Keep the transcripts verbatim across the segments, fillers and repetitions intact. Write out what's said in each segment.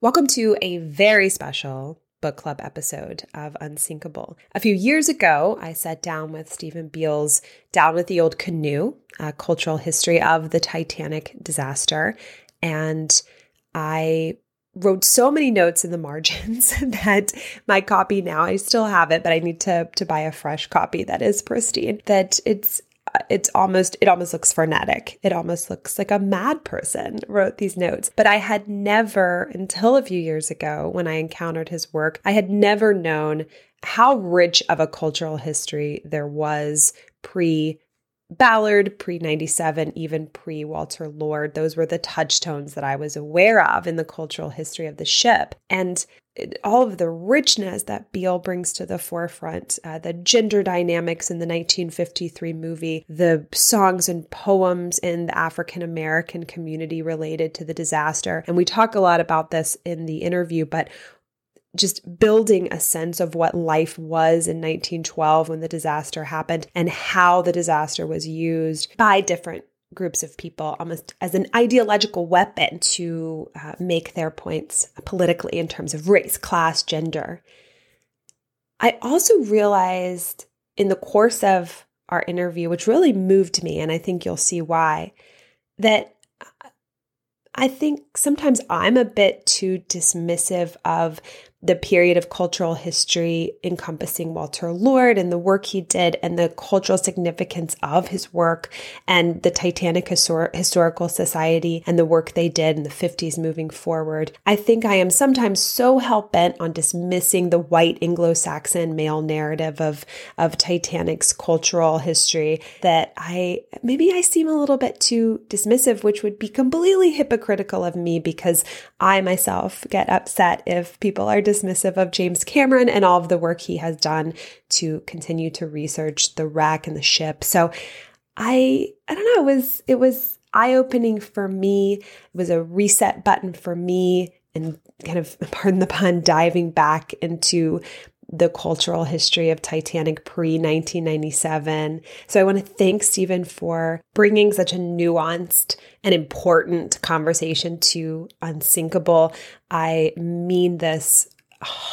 Welcome to a very special book club episode of Unsinkable. A few years ago, I sat down with Steven Biel's Down with the Old Canoe, A Cultural History of the Titanic Disaster, and I wrote so many notes in the margins that my copy now, I still have it, but I need to to buy a fresh copy that is pristine, that it's It's almost, it almost looks frenetic. It almost looks like a mad person wrote these notes. But I had never, until a few years ago when I encountered his work, I had never known how rich of a cultural history there was pre Ballard, pre ninety-seven, even pre-Walter Lord. Those were the touchstones that I was aware of in the cultural history of the ship. And all of the richness that Biel brings to the forefront, uh, the gender dynamics in the nineteen fifty-three movie, the songs and poems in the African-American community related to the disaster. And we talk a lot about this in the interview, but just building a sense of what life was in nineteen twelve when the disaster happened and how the disaster was used by different groups of people almost as an ideological weapon to uh, make their points politically in terms of race, class, gender. I also realized in the course of our interview, which really moved me, and I think you'll see why, that I think sometimes I'm a bit too dismissive of the period of cultural history encompassing Walter Lord and the work he did and the cultural significance of his work and the Titanic Histor- Historical Society and the work they did in the fifties moving forward. I think I am sometimes so hell-bent on dismissing the white Anglo-Saxon male narrative of, of Titanic's cultural history that I maybe I seem a little bit too dismissive, which would be completely hypocritical of me because I myself get upset if people are dismissive of James Cameron and all of the work he has done to continue to research the wreck and the ship. So I, I don't know, it was, it was eye-opening for me. It was a reset button for me and kind of, pardon the pun, diving back into the cultural history of Titanic pre nineteen ninety-seven. So I want to thank Steven for bringing such a nuanced and important conversation to Unsinkable. I mean this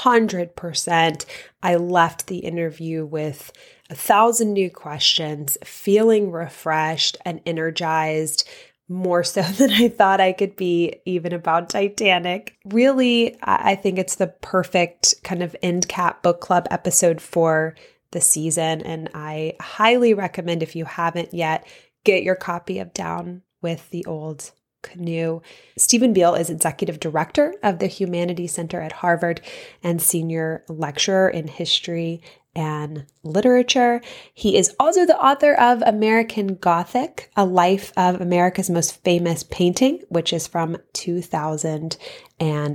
one hundred percent. I left the interview with a thousand new questions, feeling refreshed and energized, more so than I thought I could be, even about Titanic. Really, I think it's the perfect kind of end cap book club episode for the season. And I highly recommend, if you haven't yet, get your copy of Down with the Old Canoe. Steven Biel is executive director of the Humanities Center at Harvard and senior lecturer in history and literature. He is also the author of American Gothic, A Life of America's Most Famous Painting, which is from two thousand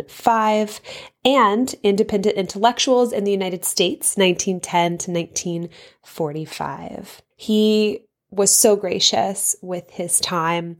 five, and Independent Intellectuals in the United States, nineteen ten to nineteen forty-five. He was so gracious with his time.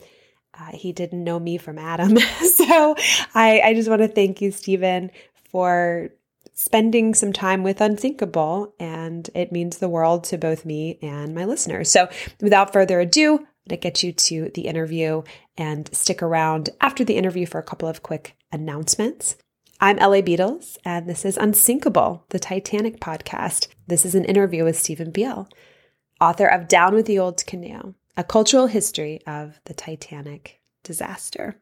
Uh, he didn't know me from Adam. So I, I just want to thank you, Steven, for spending some time with Unsinkable, and it means the world to both me and my listeners. So without further ado, I'm going to get you to the interview, and stick around after the interview for a couple of quick announcements. I'm L A Beatles, and this is Unsinkable, the Titanic podcast. This is an interview with Steven Biel, author of Down with the Old Canoe, A Cultural History of the Titanic Disaster.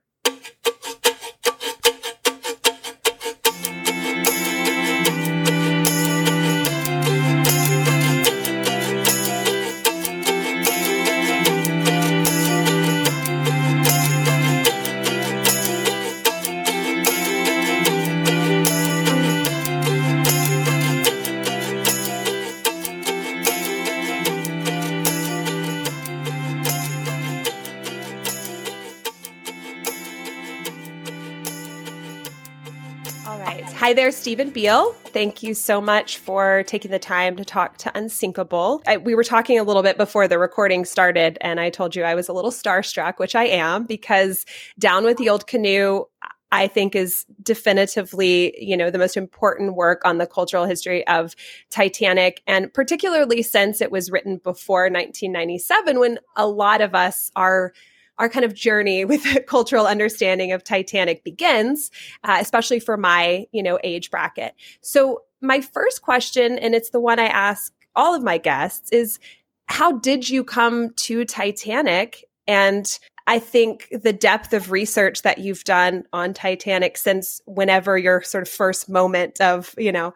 Hi there, Steven Biel. Thank you so much for taking the time to talk to Unsinkable. I, we were talking a little bit before the recording started, and I told you I was a little starstruck, which I am, because Down with the Old Canoe, I think, is definitively, you know, the most important work on the cultural history of Titanic, and particularly since it was written before nineteen ninety-seven, when a lot of us are our kind of journey with a cultural understanding of Titanic begins, uh, especially for my, you know, age bracket. So my first question, and it's the one I ask all of my guests, is how did you come to Titanic? And I think the depth of research that you've done on Titanic since whenever your sort of first moment of, you know,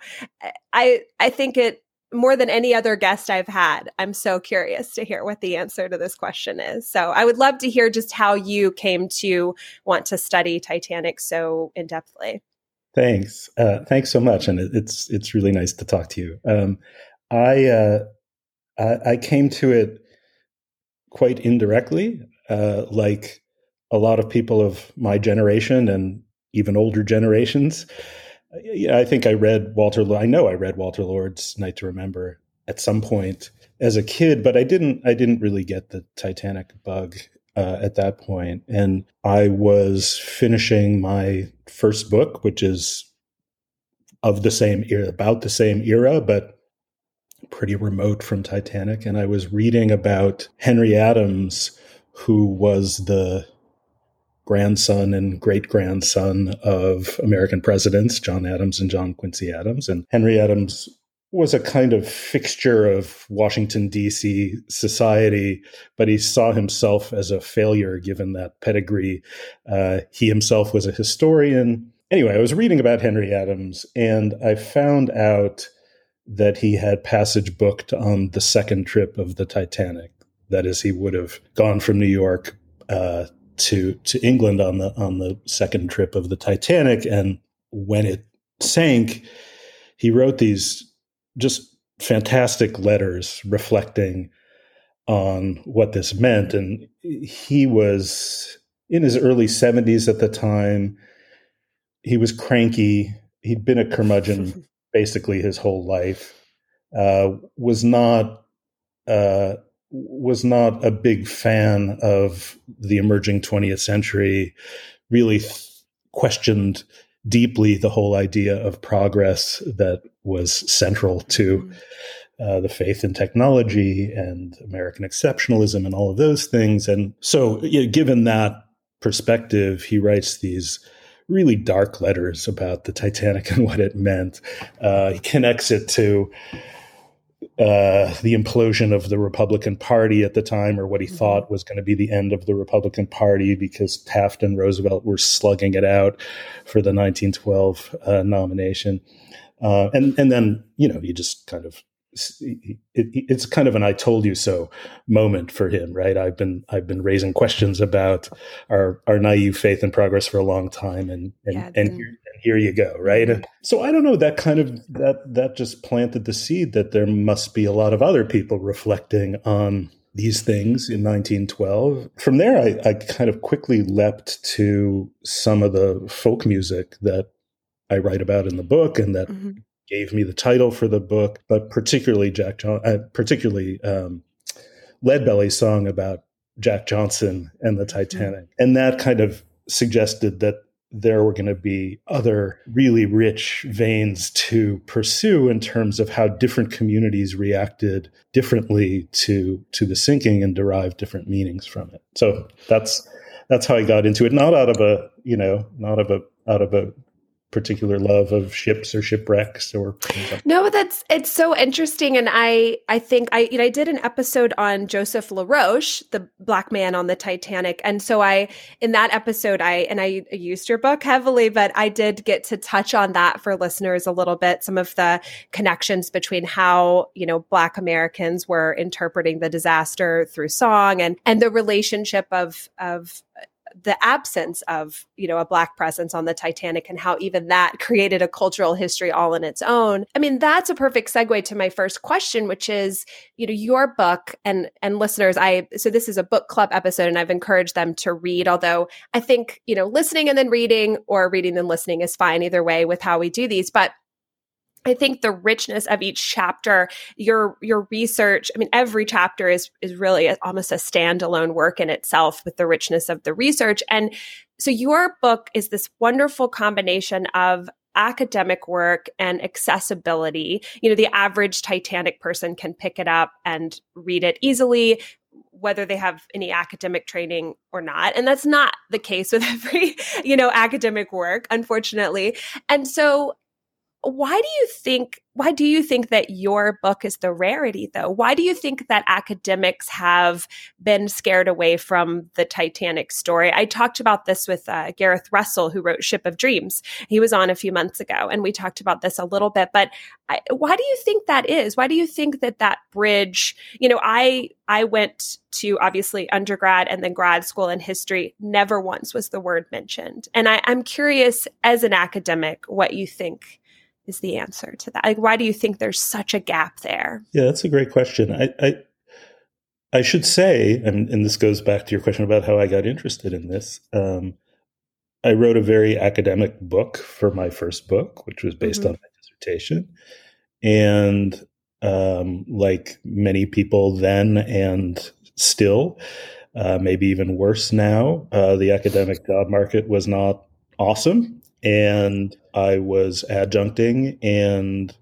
I I think it more than any other guest I've had, I'm so curious to hear what the answer to this question is. So I would love to hear just how you came to want to study Titanic so in-depthly. Thanks. Uh, thanks so much. And it's it's really nice to talk to you. Um, I, uh, I I came to it quite indirectly, uh, like a lot of people of my generation and even older generations. I think I read Walter, I know I read Walter Lord's Night to Remember at some point as a kid, but I didn't, I didn't really get the Titanic bug uh, at that point. And I was finishing my first book, which is of the same era, about the same era, but pretty remote from Titanic. And I was reading about Henry Adams, who was the grandson and great-grandson of American presidents, John Adams and John Quincy Adams. And Henry Adams was a kind of fixture of Washington, D C society, but he saw himself as a failure given that pedigree. Uh, he himself was a historian. Anyway, I was reading about Henry Adams, and I found out that he had passage booked on the second trip of the Titanic. That is, he would have gone from New York uh, to to England on the on the second trip of the Titanic. And when it sank, he wrote these just fantastic letters reflecting on what this meant. And he was in his early seventies at the time. He was cranky. He'd been a curmudgeon basically his whole life, uh, was not uh, was not a big fan of the emerging twentieth century, really th- questioned deeply the whole idea of progress that was central to uh, the faith in technology and American exceptionalism and all of those things. And so, you know, given that perspective, he writes these really dark letters about the Titanic and what it meant. Uh, he connects it to uh, the implosion of the Republican Party at the time, or what he mm-hmm. thought was going to be the end of the Republican Party, because Taft and Roosevelt were slugging it out for the nineteen twelve uh, nomination. Uh, and, and then, you know, he just kind of, it, it's kind of an "I told you so" moment for him, right? I've been I've been raising questions about our, our naive faith in progress for a long time, and and, yeah, and, here, and here you go, right? And so I don't know, that kind of that that just planted the seed that there must be a lot of other people reflecting on these things in nineteen twelve. From there, I, I kind of quickly leapt to some of the folk music that I write about in the book, and that. Mm-hmm. gave me the title for the book, but particularly Jack John, uh, particularly um, Leadbelly's song about Jack Johnson and the Titanic. Mm-hmm. And that kind of suggested that there were going to be other really rich veins to pursue in terms of how different communities reacted differently to to the sinking and derived different meanings from it. So that's that's how I got into it, not out of a, you know, not of a out of a particular love of ships or shipwrecks or things like that. No, that's, it's so interesting. And I, I think I, you know, I did an episode on Joseph LaRoche, the Black man on the Titanic. And so I, in that episode, I, and I used your book heavily, but I did get to touch on that for listeners a little bit, some of the connections between how, you know, Black Americans were interpreting the disaster through song, and, and the relationship of, of, the absence of, you know, a Black presence on the Titanic, and how even that created a cultural history all in its own. I mean, that's a perfect segue to my first question, which is, you know, your book, and and listeners, I so this is a book club episode, and I've encouraged them to read, although I think, you know, listening and then reading, or reading and listening, is fine either way with how we do these. But I think the richness of each chapter, your your research, I mean, every chapter is is really a, almost a standalone work in itself, with the richness of the research. And so your book is this wonderful combination of academic work and accessibility. You know, the average Titanic person can pick it up and read it easily, whether they have any academic training or not. And that's not the case with every, you know, academic work, unfortunately. And so why do you think, why do you think that your book is the rarity, though? Why do you think that academics have been scared away from the Titanic story? I talked about this with uh, Gareth Russell, who wrote Ship of Dreams. He was on a few months ago, and we talked about this a little bit. But I, why do you think that is? Why do you think that that bridge, you know, I I went to obviously undergrad and then grad school in history. Never once was the word mentioned. And I, I'm curious, as an academic, what you think is the answer to that? Like, why do you think there's such a gap there? Yeah, that's a great question. I I, I should say, and, and this goes back to your question about how I got interested in this. Um, I wrote a very academic book for my first book, which was based mm-hmm. on my dissertation. And um, like many people then and still, uh, maybe even worse now, uh, the academic job market was not awesome. And I was adjuncting and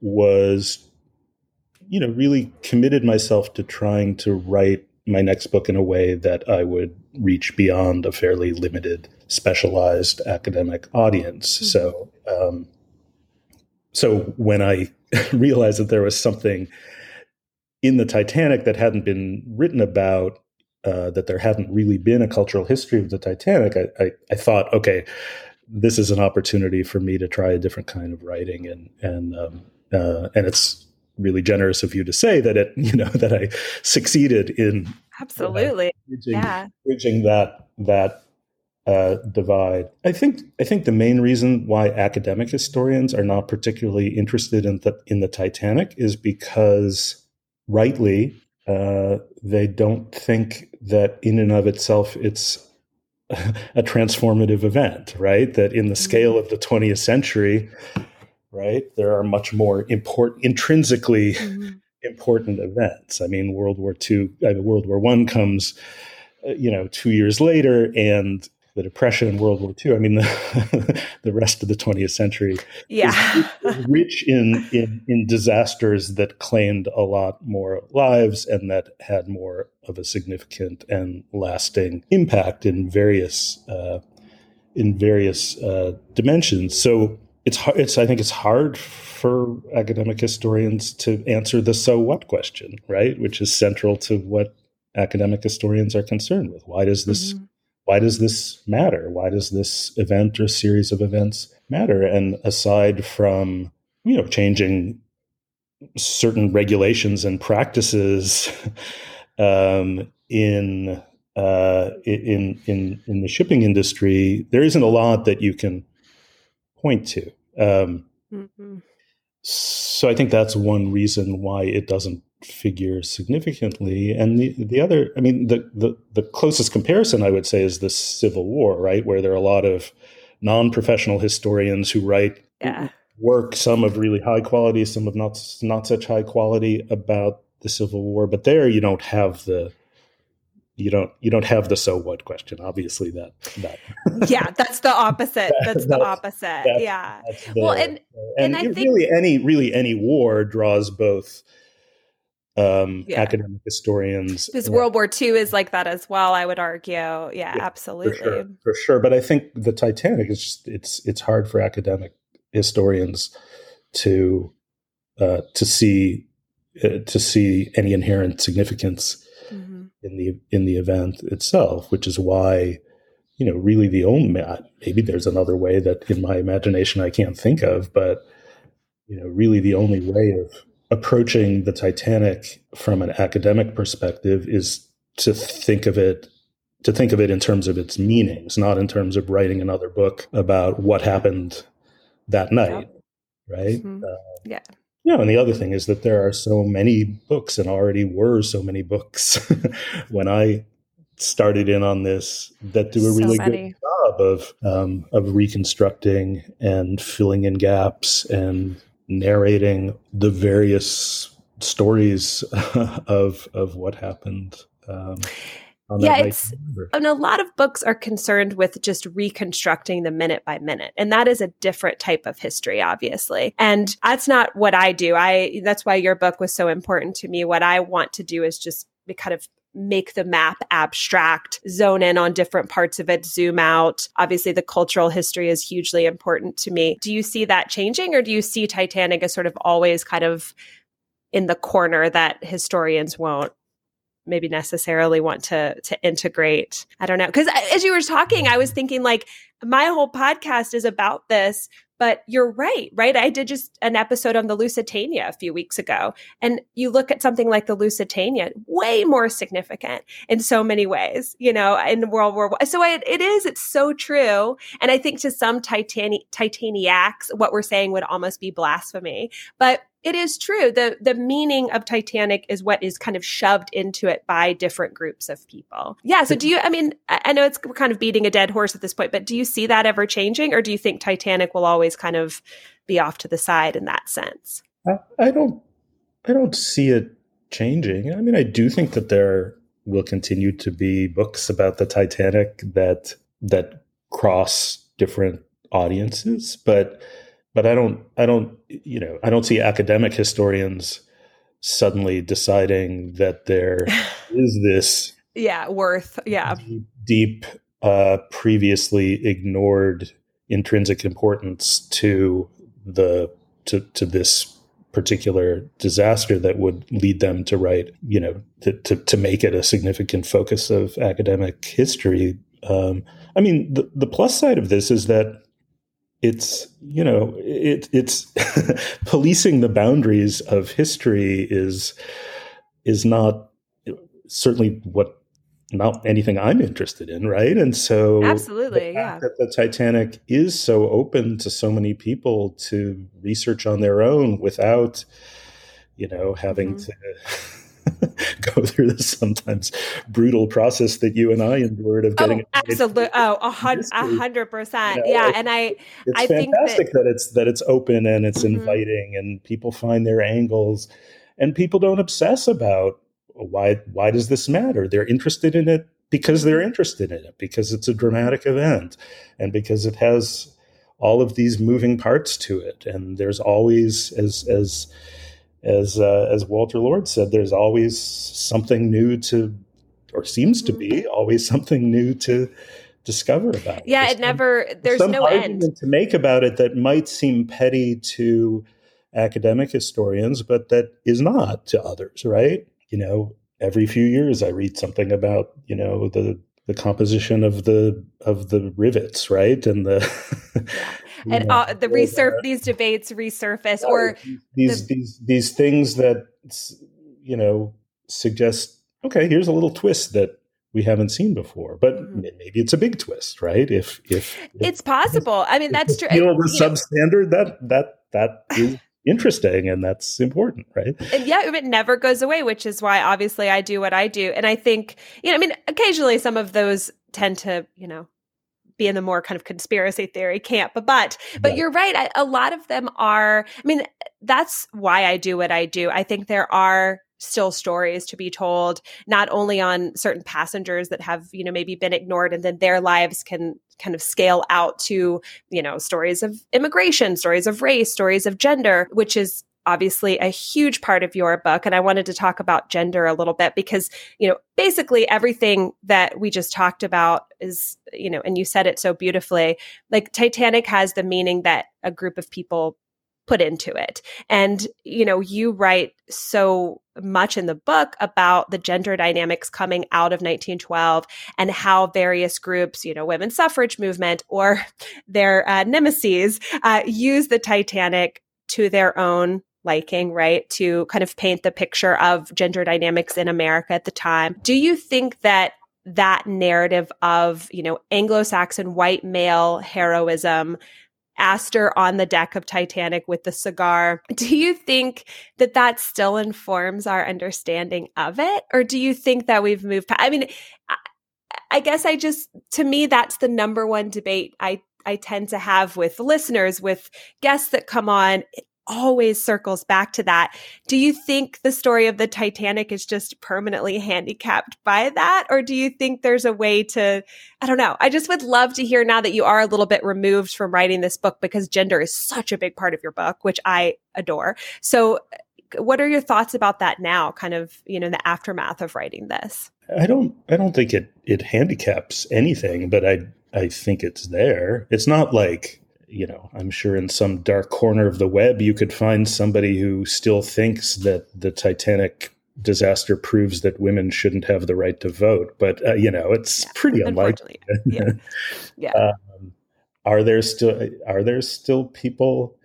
was, you know, really committed myself to trying to write my next book in a way that I would reach beyond a fairly limited, specialized academic audience. Mm-hmm. So, um, so when I realized that there was something in the Titanic that hadn't been written about, uh, that there hadn't really been a cultural history of the Titanic, I, I, I thought, okay, this is an opportunity for me to try a different kind of writing. And, and, um, uh, and it's really generous of you to say that it, you know, that I succeeded in absolutely uh, bridging, yeah. bridging that, that, uh, divide. I think, I think the main reason why academic historians are not particularly interested in the, in the Titanic is because rightly, uh, they don't think that in and of itself, it's a transformative event, right? That in the scale of the twentieth century, right, there are much more important, intrinsically mm-hmm. important events. I mean, World War Two, I mean, World War One comes, uh, you know, two years later, and the Depression and World War Two. I mean, the, the rest of the twentieth century, yeah, is rich in, in in disasters that claimed a lot more lives and that had more of a significant and lasting impact in various uh, in various uh, dimensions. So it's hard, it's I think it's hard for academic historians to answer the so what question, right? Which is central to what academic historians are concerned with. Why does this mm-hmm. why does this matter? Why does this event or series of events matter? And aside from, you know, changing certain regulations and practices Um, in, uh, in in in the shipping industry, there isn't a lot that you can point to. Um, mm-hmm. So I think that's one reason why it doesn't figure significantly. And the, the other, I mean, the, the the closest comparison I would say is the Civil War, right, where there are a lot of non-professional historians who write yeah. work, some of really high quality, some of not not such high quality about the Civil War, but there you don't have the you don't you don't have the so what question. Obviously, that that yeah, that's the opposite. That's the that's, opposite. That's, yeah. That's the, well, and and, and I think really any really any war draws both um, yeah. academic historians. Because World War Two is like that as well. I would argue. Yeah, yeah, absolutely, for sure, for sure. But I think the Titanic is just, it's it's hard for academic historians to uh, to see. to see any inherent significance mm-hmm. in the in the event itself, which is why, you know, really the only, maybe there's another way that in my imagination I can't think of, but, you know, really the only way of approaching the Titanic from an academic perspective is to think of it, to think of it in terms of its meanings, not in terms of writing another book about what happened that night, yeah. right? Mm-hmm. Uh, yeah. Yeah, and the other thing is that there are so many books, and already were so many books when I started in on this, that do a so really many. good job of um, of reconstructing and filling in gaps and narrating the various stories of of what happened. Um, Yeah, it's, and a lot of books are concerned with just reconstructing the minute by minute. And that is a different type of history, obviously. And that's not what I do. I, that's why your book was so important to me. What I want to do is just kind of make the map abstract, zone in on different parts of it, zoom out. Obviously, the cultural history is hugely important to me. Do you see that changing, or do you see Titanic as sort of always kind of in the corner that historians won't maybe necessarily want to to integrate? I don't know. Because as you were talking, I was thinking like my whole podcast is about this, but you're right, right? I did just an episode on the Lusitania a few weeks ago. And you look at something like the Lusitania, way more significant in so many ways, you know, in World War One. So it, it is, it's so true. And I think to some Titani- Titaniacs, what we're saying would almost be blasphemy. But it is true. The the meaning of Titanic is what is kind of shoved into it by different groups of people. Yeah. So do you, I mean, I know it's kind of beating a dead horse at this point, but do you see that ever changing? Or do you think Titanic will always kind of be off to the side in that sense? I, I don't, I don't see it changing. I mean, I do think that there will continue to be books about the Titanic that, that cross different audiences, but But I don't, I don't, you know, I don't see academic historians suddenly deciding that there is this, yeah, worth, yeah, deep, deep uh, previously ignored intrinsic importance to the to to this particular disaster that would lead them to write, you know, to to, to make it a significant focus of academic history. Um, I mean, the, the plus side of this is that It's, you know, it, it's policing the boundaries of history is is not certainly what not anything I'm interested in, right? And so absolutely, the fact yeah. that the Titanic is so open to so many people to research on their own without, you know, having mm-hmm. to go through this sometimes brutal process that you and I endured of getting. Oh, absolutely. Oh, a hundred, a hundred percent. You know, yeah. It, and I, it's I think fantastic that, that it's, that it's open and it's mm-hmm. inviting and people find their angles and people don't obsess about why, why does this matter? They're interested in it because they're interested in it, because it's a dramatic event and because it has all of these moving parts to it. And there's always as, as, As uh, as Walter Lord said, there's always something new to, or seems to be, always something new to discover about it. Yeah, there's it never, some, there's some no argument end. To make about it that might seem petty to academic historians, but that is not to others, right? You know, every few years I read something about, you know, the the composition of the of the rivets, right? And the... And all, the resurf these debates resurface, or these the, these these things that, you know, suggest okay, here's a little twist that we haven't seen before, but mm-hmm. maybe it's a big twist, right? If if, if it's possible, if, I mean that's true. You know, the substandard that that that is interesting and that's important, right? And yeah, it never goes away, which is why obviously I do what I do, and I think you know, I mean, occasionally some of those tend to you know. be in the more kind of conspiracy theory camp, but but, but you're right. I, a lot of them are. I mean, that's why I do what I do. I think there are still stories to be told, not only on certain passengers that have you know maybe been ignored, and then their lives can kind of scale out to you know stories of immigration, stories of race, stories of gender, which is obviously a huge part of your book. And I wanted to talk about gender a little bit because, you know, basically everything that we just talked about is, you know, and you said it so beautifully, like Titanic has the meaning that a group of people put into it. And, you know, you write so much in the book about the gender dynamics coming out of nineteen twelve and how various groups, you know, women's suffrage movement or their uh, nemesis uh, use the Titanic to their own liking, right? To kind of paint the picture of gender dynamics in America at the time. Do you think that that narrative of, you know, Anglo-Saxon white male heroism, Astor on the deck of Titanic with the cigar, do you think that that still informs our understanding of it? Or do you think that we've moved past? I mean, I, I guess I just, to me, that's the number one debate I I tend to have with listeners, with guests that come on. It always circles back to that. Do you think the story of the Titanic is just permanently handicapped by that? Or do you think there's a way to, I don't know. I just would love to hear now that you are a little bit removed from writing this book because gender is such a big part of your book, which I adore. So what are your thoughts about that now, kind of, you know, in the aftermath of writing this? I don't I don't think it, it handicaps anything, but I I think it's there. It's not like, you know, I'm sure in some dark corner of the web you could find somebody who still thinks that the Titanic disaster proves that women shouldn't have the right to vote. But, uh, you know, it's yeah, pretty unlikely. Yeah. yeah. Um, are there still are there still people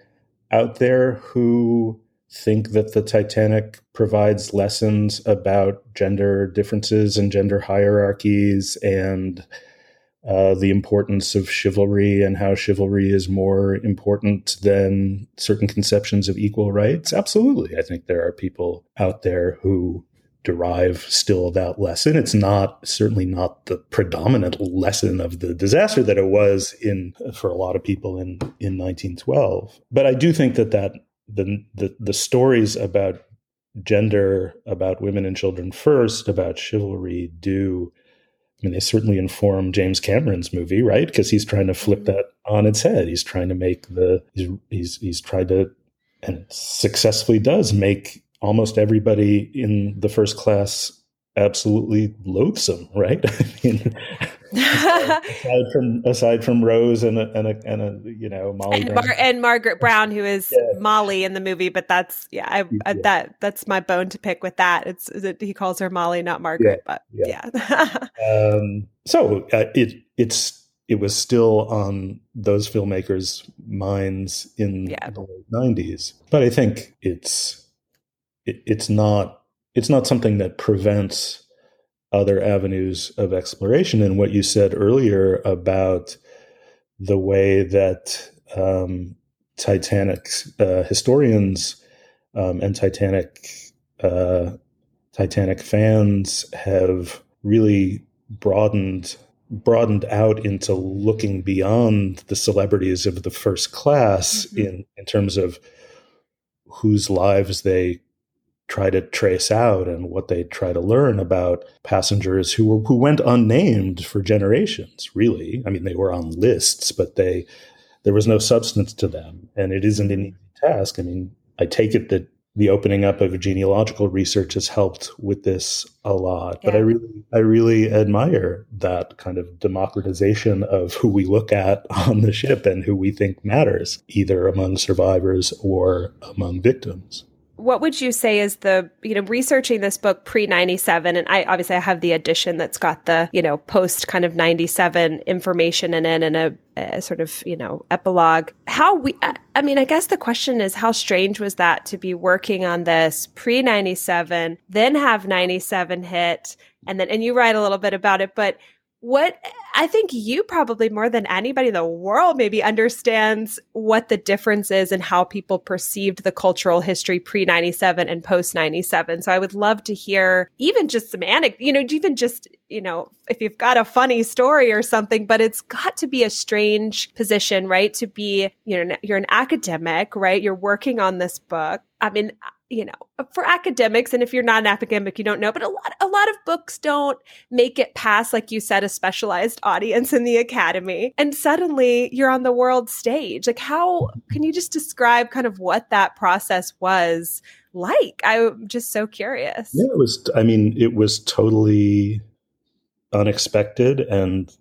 out there who think that the Titanic provides lessons about gender differences and gender hierarchies and uh, the importance of chivalry and how chivalry is more important than certain conceptions of equal rights? Absolutely. I think there are people out there who derive still that lesson. It's not certainly not the predominant lesson of the disaster that it was in for a lot of people in, in nineteen twelve. But I do think that that The, the the stories about gender, about women and children first, about chivalry do, I mean, they certainly inform James Cameron's movie, right? Because he's trying to flip that on its head. He's trying to make the, he's, he's, he's tried to, and successfully does, make almost everybody in the first class absolutely loathsome, right? I mean, aside from aside from Rose and a, and a, and a you know Molly and, Mar- and Margaret Brown, who is yeah. Molly in the movie, but that's yeah, I, yeah. I, that that's my bone to pick with that. It's is it, he calls her Molly, not Margaret, yeah. but yeah. yeah. um, so uh, it it's it was still on those filmmakers' minds in yeah. the late nineties, but I think it's it, it's not. It's not something that prevents other avenues of exploration. And what you said earlier about the way that um, Titanic uh, historians um, and Titanic uh, Titanic fans have really broadened broadened out into looking beyond the celebrities of the first class mm-hmm. in, in terms of whose lives they try to trace out and what they try to learn about passengers who were, who went unnamed for generations, really. I mean, they were on lists, but they, there was no substance to them. And it isn't an easy task. I mean, I take it that the opening up of genealogical research has helped with this a lot, yeah. but I really, I really admire that kind of democratization of who we look at on the ship and who we think matters, either among survivors or among victims. What would you say is the, you know, researching this book pre ninety-seven, and I obviously I have the edition that's got the, you know, post kind of ninety-seven information in it and a, a sort of, you know, epilogue. How we, I mean, I guess the question is how strange was that to be working on this pre ninety-seven, then have ninety-seven hit, and then, and you write a little bit about it, but what, I think you probably more than anybody in the world maybe understands what the difference is in how people perceived the cultural history pre ninety-seven and post ninety-seven. So I would love to hear even just some anecdotes, you know, even just, you know, if you've got a funny story or something, but it's got to be a strange position, right? To be, you know, you're an academic, right? You're working on this book. I mean, you know, for academics, and if you're not an academic, you don't know, but a lot, a lot of books don't make it past, like you said, a specialized audience in the academy. And suddenly you're on the world stage. Like, how can you just describe kind of what that process was like? I'm just so curious. Yeah, it was, I mean, it was totally unexpected. And,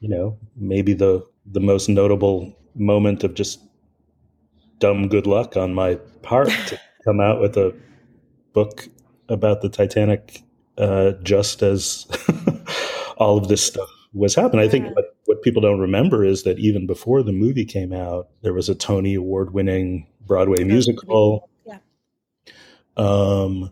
you know, maybe the, the most notable moment of just dumb good luck on my part to come out with a book about the Titanic uh, just as all of this stuff was happening. I think what, what people don't remember is that even before the movie came out, there was a Tony Award-winning Broadway musical. Yeah. Um,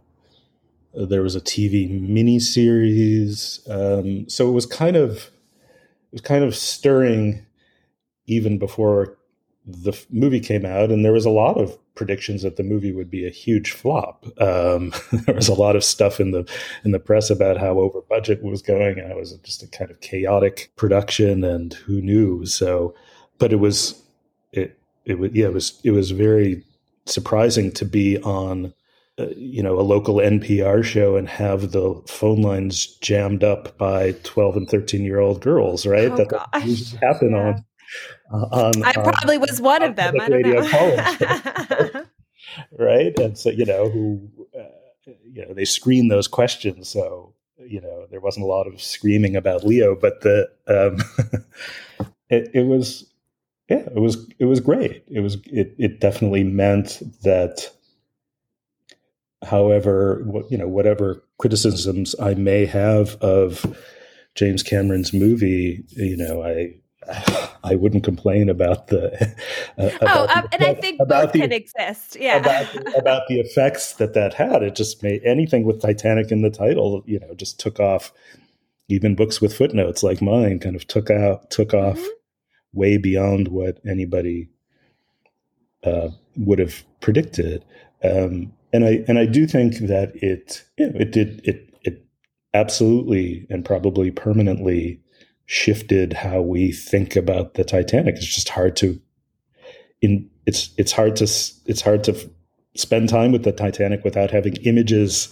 there was a T V miniseries. Um, so it was kind of it was kind of stirring even before the movie came out, and there was a lot of predictions that the movie would be a huge flop. Um, there was a lot of stuff in the in the press about how over budget was going, and it was just a kind of chaotic production, and who knew? So, but it was it it was yeah it was it was very surprising to be on uh, you know a local N P R show and have the phone lines jammed up by twelve and thirteen year old girls, right? Oh, that doesn't happen yeah. on. Uh, on, I probably on, was one on, of them. I don't know. College, right? And so, you know, who, uh, you know, they screen those questions. So, you know, there wasn't a lot of screaming about Leo, but the um, it, it was yeah, it was it was great. It was it it definitely meant that, however, what, you know, whatever criticisms I may have of James Cameron's movie, you know, I I wouldn't complain about the uh, about oh, um, the, and I think both the, can exist. Yeah, about the, about the effects that that had. It just made anything with Titanic in the title, you know, just took off. Even books with footnotes like mine kind of took out took off mm-hmm. way beyond what anybody uh, would have predicted. Um, and I and I do think that it you know, it did it it absolutely and probably permanently shifted how we think about the Titanic. It's just hard to, in it's it's hard to it's hard to f- spend time with the Titanic without having images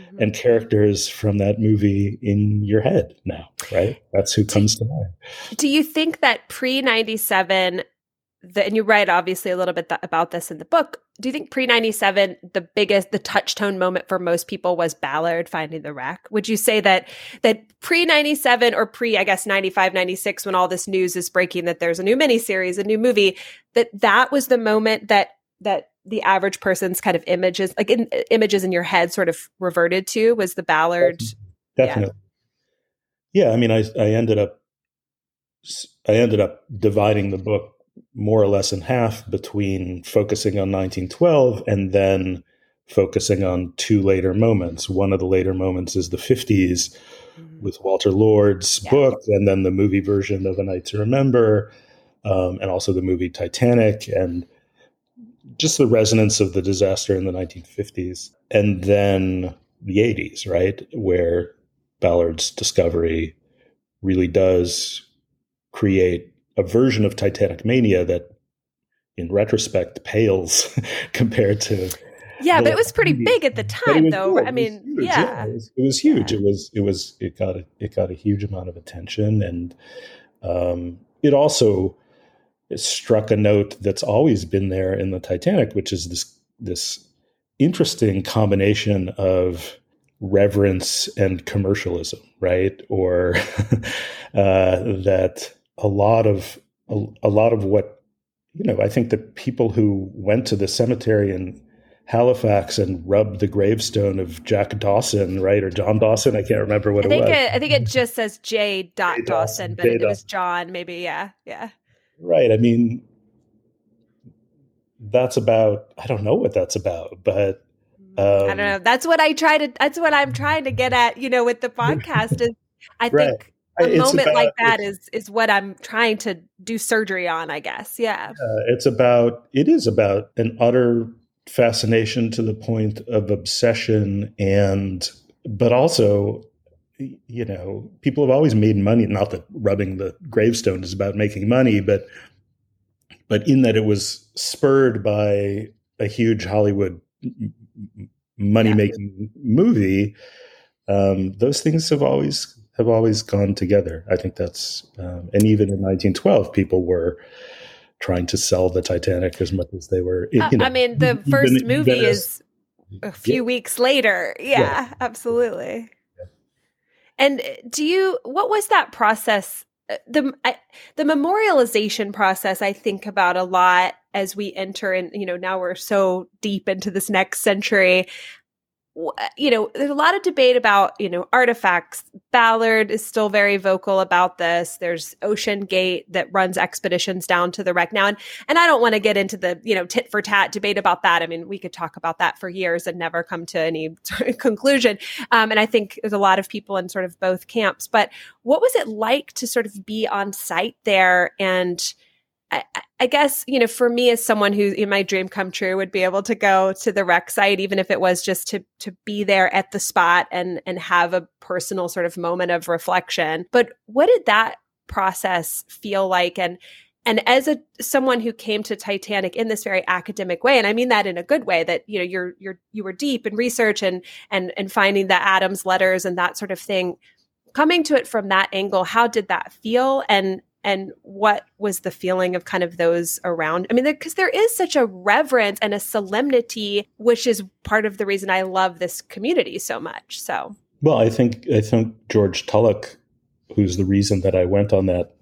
mm-hmm. and characters from that movie in your head now, right? That's who comes to mind. Do you think that pre ninety-seven, the, and you write obviously a little bit th- about this in the book, do you think pre ninety-seven the biggest, the touchstone moment for most people was Ballard finding the wreck? Would you say that that pre ninety-seven or pre, I guess, ninety-five, ninety-six, when all this news is breaking that there's a new miniseries, a new movie, that that was the moment that that the average person's kind of images, like in, images in your head sort of reverted to, was the Ballard? Definitely. Yeah, yeah I mean, I, I ended up I ended up dividing the book more or less in half between focusing on nineteen twelve and then focusing on two later moments. One of the later moments is the fifties mm-hmm. with Walter Lord's yeah. book, and then the movie version of A Night to Remember, um, and also the movie Titanic, and just the resonance of the disaster in the nineteen fifties. And then the eighties, right, where Ballard's discovery really does create a version of Titanic mania that, in retrospect, pales compared to. Yeah, but it was pretty movies. Big at the time, though. Cool. I mean, huge. yeah. yeah, it was, it was huge. Yeah. It was. It was. It got. A, it got a huge amount of attention, and um, it also struck a note that's always been there in the Titanic, which is this this interesting combination of reverence and commercialism, right? Or uh, that. A lot of a, a lot of what, you know, I think the people who went to the cemetery in Halifax and rubbed the gravestone of Jack Dawson, right, or John Dawson, I can't remember what I it think was. It, I think it just says J. J. Dawson, Dawson, but J. it Dawson. was John, maybe, yeah, yeah. Right. I mean, that's about. I don't know what that's about, but um, I don't know. That's what I try to. That's what I'm trying to get at, you know, with the podcast. Is I right. think. A it's moment about, like that is is what I'm trying to do surgery on, I guess. Yeah. Uh, it's about, it is about an utter fascination to the point of obsession, and, but also, you know, people have always made money. Not that rubbing the gravestone is about making money, but, but in that it was spurred by a huge Hollywood money-making yeah. movie. Um, those things have always... have always gone together. I think that's, um, and even in nineteen twelve, people were trying to sell the Titanic as much as they were. You uh, know, I mean, the even, first even movie as, is a few yeah. weeks later. Yeah, yeah. absolutely. Yeah. And do you, what was that process? The, I, the memorialization process I think about a lot as we enter in, you know, now we're so deep into this next century. You know, there's a lot of debate about, you know, artifacts. Ballard is still very vocal about this. There's Ocean Gate that runs expeditions down to the wreck now. And, and I don't want to get into the, you know, tit for tat debate about that. I mean, we could talk about that for years and never come to any sort of conclusion. Um, and I think there's a lot of people in sort of both camps. But what was it like to sort of be on site there? And I, I guess, you know, for me as someone who, in my dream come true, would be able to go to the wreck site, even if it was just to to be there at the spot and and have a personal sort of moment of reflection. But what did that process feel like? And and as a someone who came to Titanic in this very academic way, and I mean that in a good way, that, you know, you're you're you were deep in research and and and finding the Adams letters and that sort of thing, coming to it from that angle, how did that feel? And And what was the feeling of kind of those around? I mean, because there, there is such a reverence and a solemnity, which is part of the reason I love this community so much. So Well, I think I think George Tulloch, who's the reason that I went on that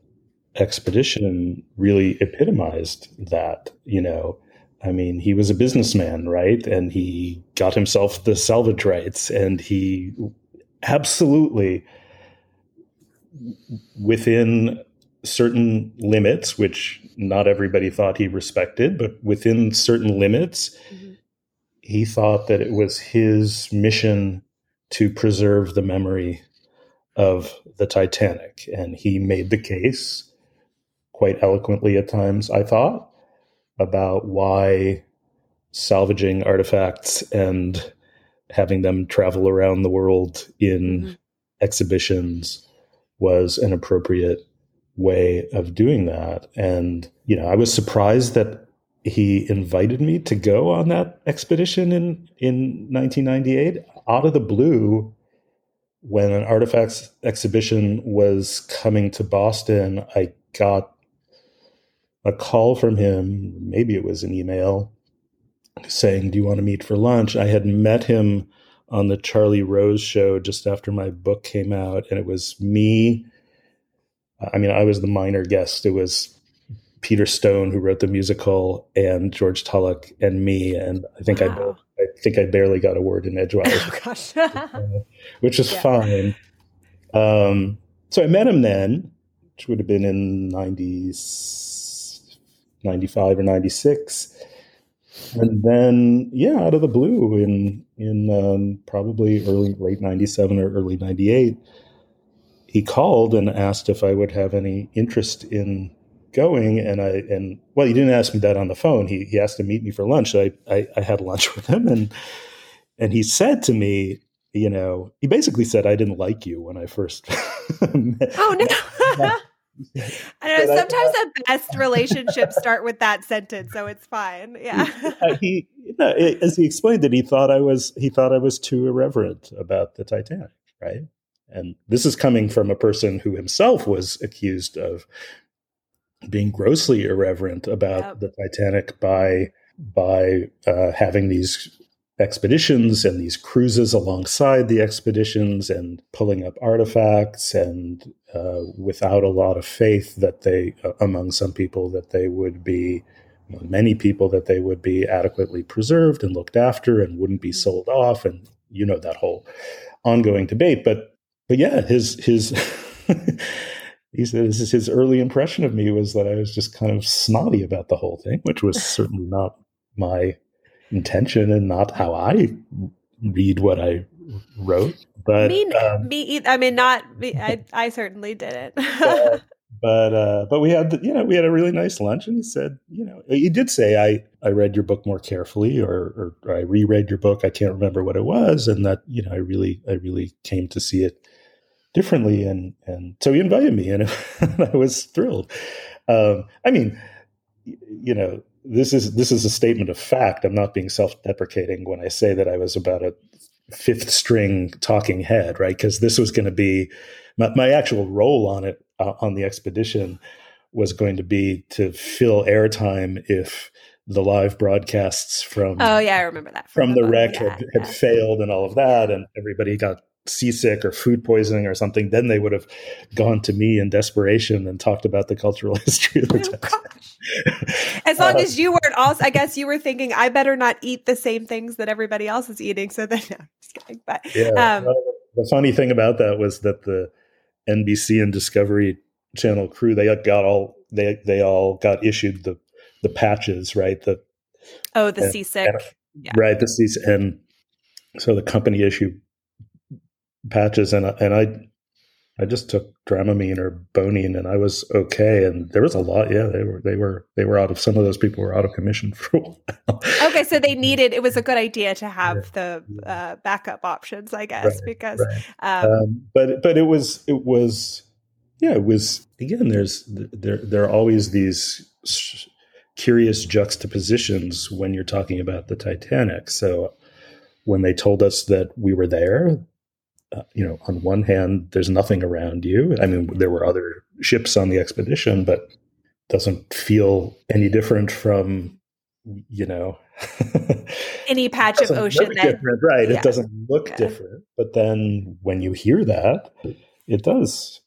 expedition, really epitomized that. You know, I mean, he was a businessman, right? And he got himself the salvage rights, and he absolutely, within certain limits, which not everybody thought he respected, but within certain limits, mm-hmm. he thought that it was his mission to preserve the memory of the Titanic. And he made the case quite eloquently at times, I thought, about why salvaging artifacts and having them travel around the world in mm-hmm. exhibitions was an appropriate way of doing that. And, you know, I was surprised that he invited me to go on that expedition in, in nineteen ninety-eight out of the blue, when an artifacts exhibition was coming to Boston. I got a call from him, maybe it was an email, saying, do you want to meet for lunch? I had met him on the Charlie Rose show just after my book came out, and it was me. I mean, I was the minor guest. It was Peter Stone, who wrote the musical, and George Tulloch, and me. And I think wow. I, I think I barely got a word in edgewise, oh, gosh. which is yeah. fine. Um, so I met him then, which would have been in ninety, ninety-five or ninety-six. And then, yeah, out of the blue in, in um, probably early, late ninety-seven or early ninety-eight, he called and asked if I would have any interest in going. And I, and well, he didn't ask me that on the phone. He he asked to meet me for lunch. So I, I, I had lunch with him, and, and he said to me, you know, he basically said, I didn't like you when I first met. Oh, no. I know, sometimes I, the best relationships start with that sentence, so it's fine. Yeah. He, you know, as he explained it, he thought I was, he thought I was too irreverent about the Titanic. Right. And this is coming from a person who himself was accused of being grossly irreverent about yep. the Titanic by by uh, having these expeditions and these cruises alongside the expeditions and pulling up artifacts, and uh, without a lot of faith that they, uh, among some people, that they would be, many people, that they would be adequately preserved and looked after and wouldn't be sold off. And, you know, that whole ongoing debate. But But yeah, his his he said this is his early impression of me was that I was just kind of snotty about the whole thing, which was certainly not my intention and not how I read what I wrote. But me, um, me, I mean, not me, I. I certainly didn't. but but, uh, but we had the, you know we had a really nice lunch, and he said you know he did say I I read your book more carefully, or, or I reread your book. I can't remember what it was, and that you know I really I really came to see it differently. And, and so he invited me, and I was thrilled. Um, I mean, you know, this is, this is a statement of fact. I'm not being self-deprecating when I say that I was about a fifth string talking head, right? Cause this was going to be my, my actual role on it, uh, on the expedition was going to be to fill airtime if the live broadcasts from, oh yeah, I remember that from, from the, the wreck yeah, had, had yeah. failed and all of that. And everybody got seasick or food poisoning or something, then they would have gone to me in desperation and talked about the cultural history of the Titanic. As long uh, as you weren't also, I guess you were thinking, I better not eat the same things that everybody else is eating. So then, no, I'm just kidding. But yeah, um, well, the funny thing about that was that the N B C and Discovery Channel crew, they got all they they all got issued the the patches, right? The oh, the and, seasick, and, yeah. right? The seasick, and so the company issued patches, and and I, I just took Dramamine or Bonine, and I was okay. And there was a lot, yeah. They were, they were, they were out of. Some of those people were out of commission for a while. Okay, so they needed. It was a good idea to have yeah. the uh, backup options, I guess, right, because. Right. Um, um, but but it was it was, yeah. It was again. There's there there are always these curious juxtapositions when you're talking about the Titanic. So when they told us that we were there. Uh, you know, on one hand, there's nothing around you. I mean, there were other ships on the expedition, but doesn't feel any different from, you know. any patch of ocean that right yeah. It doesn't look yeah. different, but then when you hear that, it does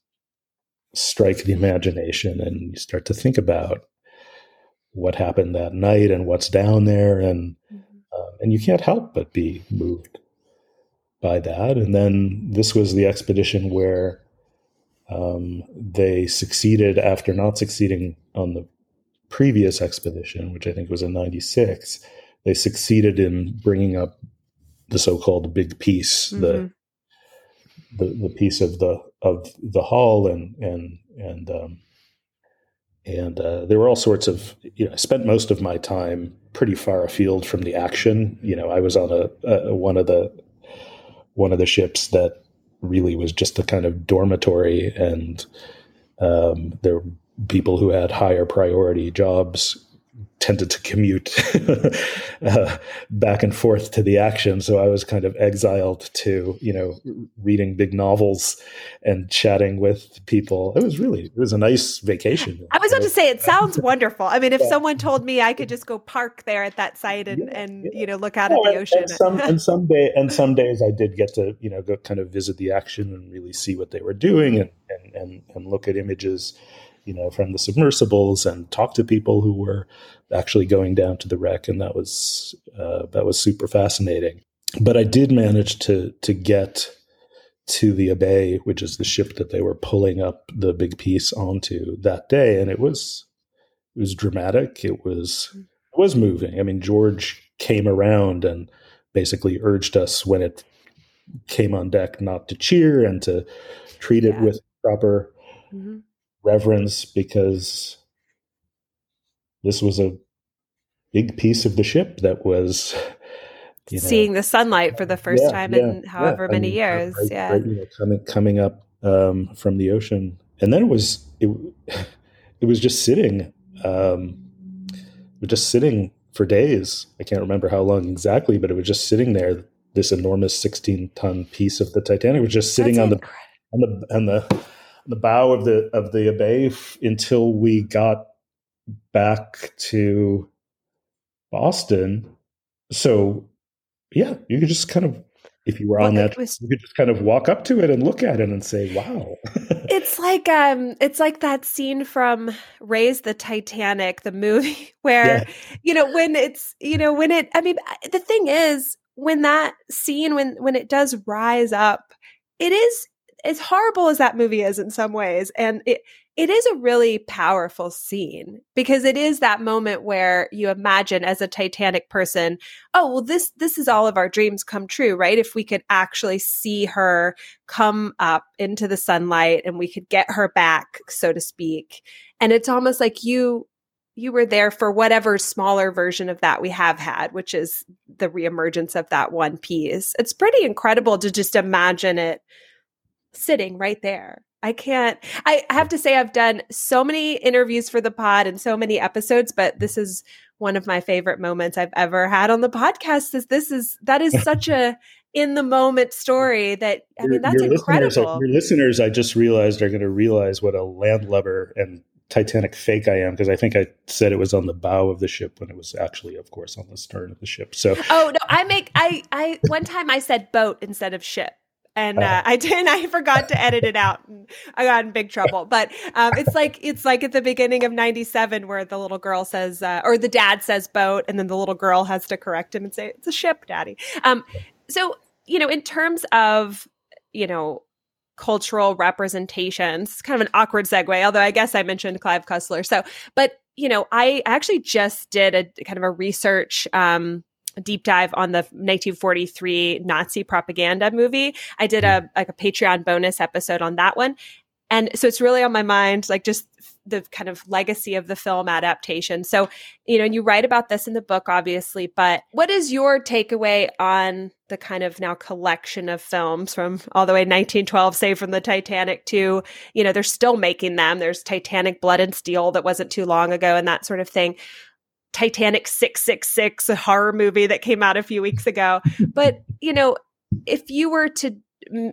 strike the imagination, and you start to think about what happened that night and what's down there, and mm-hmm. um, and you can't help but be moved by that. And then this was the expedition where um, they succeeded after not succeeding on the previous expedition, which I think was in ninety-six. They succeeded in bringing up the so-called Big Piece, mm-hmm. the, the the piece of the of the hull, and and and um, and uh, there were all sorts of. You know, I spent most of my time pretty far afield from the action. You know, I was on a, a one of the one of the ships that really was just a kind of dormitory, and um, there were people who had higher priority jobs tended to commute uh, back and forth to the action. So I was kind of exiled to, you know, reading big novels and chatting with people. It was really, it was a nice vacation. I was about to say, it sounds wonderful. I mean, if yeah. someone told me I could just go park there at that site and, yeah, and yeah. you know, look out oh, at the ocean. And some, and, some day, and some days I did get to, you know, go kind of visit the action and really see what they were doing, and, and, and, and look at images, you know, from the submersibles, and talk to people who were actually going down to the wreck. And that was, uh, that was super fascinating. But I did manage to, to get to the Abbey, which is the ship that they were pulling up the Big Piece onto that day. And it was, it was dramatic. It was, it was moving. I mean, George came around and basically urged us when it came on deck, not to cheer and to treat it yeah. with proper mm-hmm. reverence, because this was a big piece of the ship that was, you know, seeing the sunlight for the first yeah, time yeah, in however yeah. many I mean, years. Right, yeah, right, you know, coming coming up um, from the ocean, and then it was it it was just sitting, um, it was just sitting for days. I can't remember how long exactly, but it was just sitting there. This enormous sixteen-ton piece of the Titanic was just sitting That's on incredible. the on the on the. the bow of the of the Abbey f- until we got back to Boston. So yeah, you could just kind of, if you were well, on that, was, you could just kind of walk up to it and look at it and say, wow. It's like um it's like that scene from Raise the Titanic, the movie, where yeah. you know, when it's, you know, when it I mean the thing is, when that scene when when it does rise up, it is as horrible as that movie is in some ways. And it it is a really powerful scene, because it is that moment where you imagine as a Titanic person, oh, well, this this is all of our dreams come true, right? If we could actually see her come up into the sunlight and we could get her back, so to speak. And it's almost like you you were there for whatever smaller version of that we have had, which is the reemergence of that one piece. It's pretty incredible to just imagine it sitting right there. I can't, I have to say, I've done so many interviews for the pod and so many episodes, but this is one of my favorite moments I've ever had on the podcast. Is this is, that is such a in the moment story that, I mean, that's your, your incredible. Listeners are, your listeners, I just realized, are going to realize what a landlubber and Titanic fake I am, because I think I said it was on the bow of the ship when it was actually, of course, on the stern of the ship. So, oh, no, I make, I, I, one time I said boat instead of ship. And uh, I didn't, I forgot to edit it out. And I got in big trouble. But um, it's like, it's like at the beginning of ninety-seven where the little girl says, uh, or the dad says boat, and then the little girl has to correct him and say, it's a ship, daddy. Um, so, you know, in terms of, you know, cultural representations, it's kind of an awkward segue, although I guess I mentioned Clive Cussler. So, but, you know, I actually just did a kind of a research um A deep dive on the nineteen forty-three Nazi propaganda movie. I did a like a Patreon bonus episode on that one. And so it's really on my mind, like just the kind of legacy of the film adaptation. So, you know, and you write about this in the book, obviously, but what is your takeaway on the kind of now collection of films from all the way nineteen twelve, say from the Titanic to, you know, they're still making them. There's Titanic Blood and Steel that wasn't too long ago and that sort of thing. Titanic six six six, a horror movie that came out a few weeks ago. But, you know, if you were to,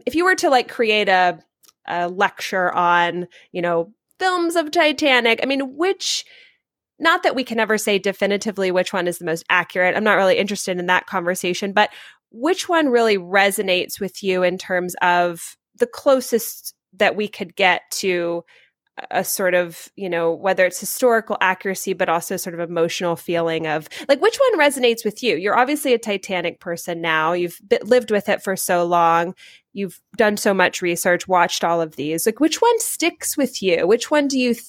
if you were to like create a, a lecture on, you know, films of Titanic, I mean, which, Not that we can ever say definitively which one is the most accurate. I'm not really interested in that conversation, but which one really resonates with you in terms of the closest that we could get to a sort of, you know, whether it's historical accuracy, but also sort of emotional feeling of like, which one resonates with you? You're obviously a Titanic person now. You've been, lived with it for so long. You've done so much research, watched all of these. Like, which one sticks with you? Which one do you th-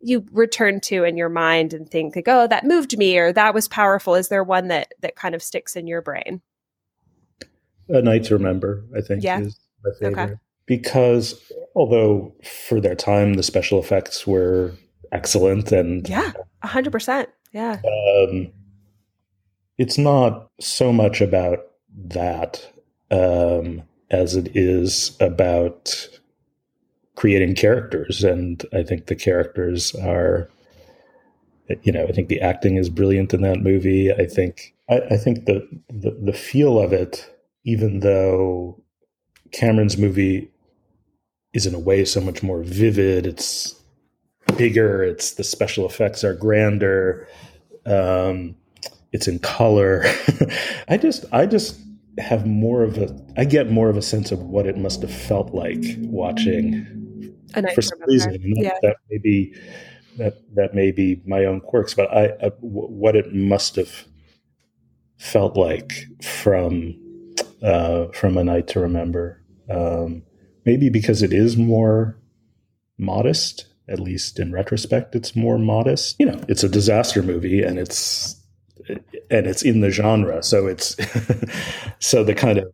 you return to in your mind and think like, oh, that moved me, or that was powerful? Is there one that that kind of sticks in your brain? A Night to Remember, I think, yeah. is my favorite. Okay. Because although for their time, the special effects were excellent and yeah, a hundred percent. Yeah. Um, it's not so much about that um, as it is about creating characters. And I think the characters are, you know, I think the acting is brilliant in that movie. I think, I, I think the, the, the feel of it, even though Cameron's movie is in a way so much more vivid. It's bigger. It's the special effects are grander. Um, it's in color. I just, I just have more of a, I get more of a sense of what it must have felt like watching for some reason. And that, yeah. that may be, that, that may be my own quirks, but I, uh, w- what it must have felt like from, uh, from A Night to Remember. Um, maybe because it is more modest, at least in retrospect, it's more modest. You know, it's a disaster movie and it's, and it's in the genre. So it's, so the kind of,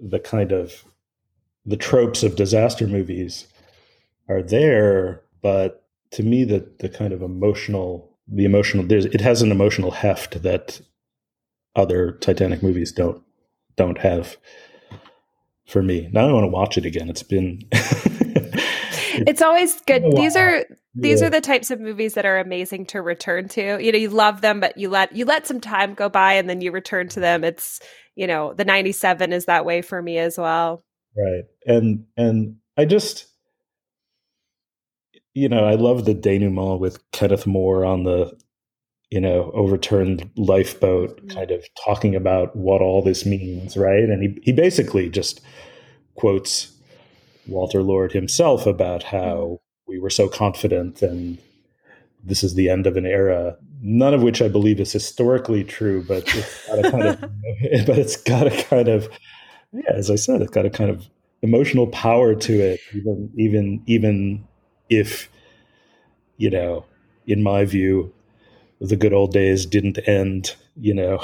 the kind of, the tropes of disaster movies are there, but to me the, the kind of emotional, the emotional, there's, it has an emotional heft that other Titanic movies don't, don't have. For me, now I want to watch it again. It's been. it's, it's always good. These are these yeah. are the types of movies that are amazing to return to. You know, you love them, but you let you let some time go by, and then you return to them. It's, you know, the ninety-seven is that way for me as well. Right, and and I just, you know, I love the denouement with Kenneth More on the, you know, overturned lifeboat, kind of talking about what all this means, right? And he, he basically just quotes Walter Lord himself about how we were so confident and this is the end of an era, none of which I believe is historically true, but it's got a kind of, but it's got a kind of, yeah, as I said, it's got a kind of emotional power to it, even, even, even if, you know, in my view, the good old days didn't end, you know,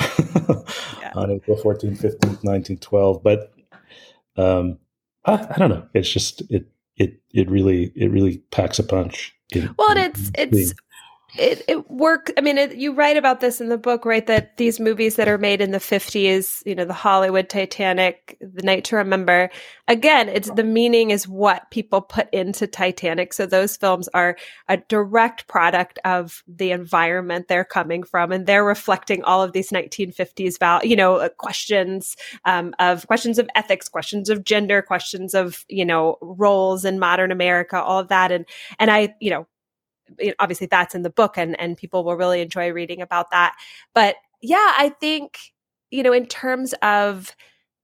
yeah. on April fourteenth, fifteenth, nineteen twelve. But um, I, I don't know. It's just it it it really it really packs a punch. In, well, and it's it's it it work. I mean, it, you write about this in the book, right? That these movies that are made in the fifties, you know, the Hollywood Titanic, The Night to Remember. Again, it's the meaning is what people put into Titanic. So those films are a direct product of the environment they're coming from, and they're reflecting all of these nineteen fifties, val- you know, uh, questions um, of questions of ethics, questions of gender, questions of, you know, roles in modern America, all of that, and and I, you know, obviously that's in the book, and and people will really enjoy reading about that. But yeah, I think, you know, in terms of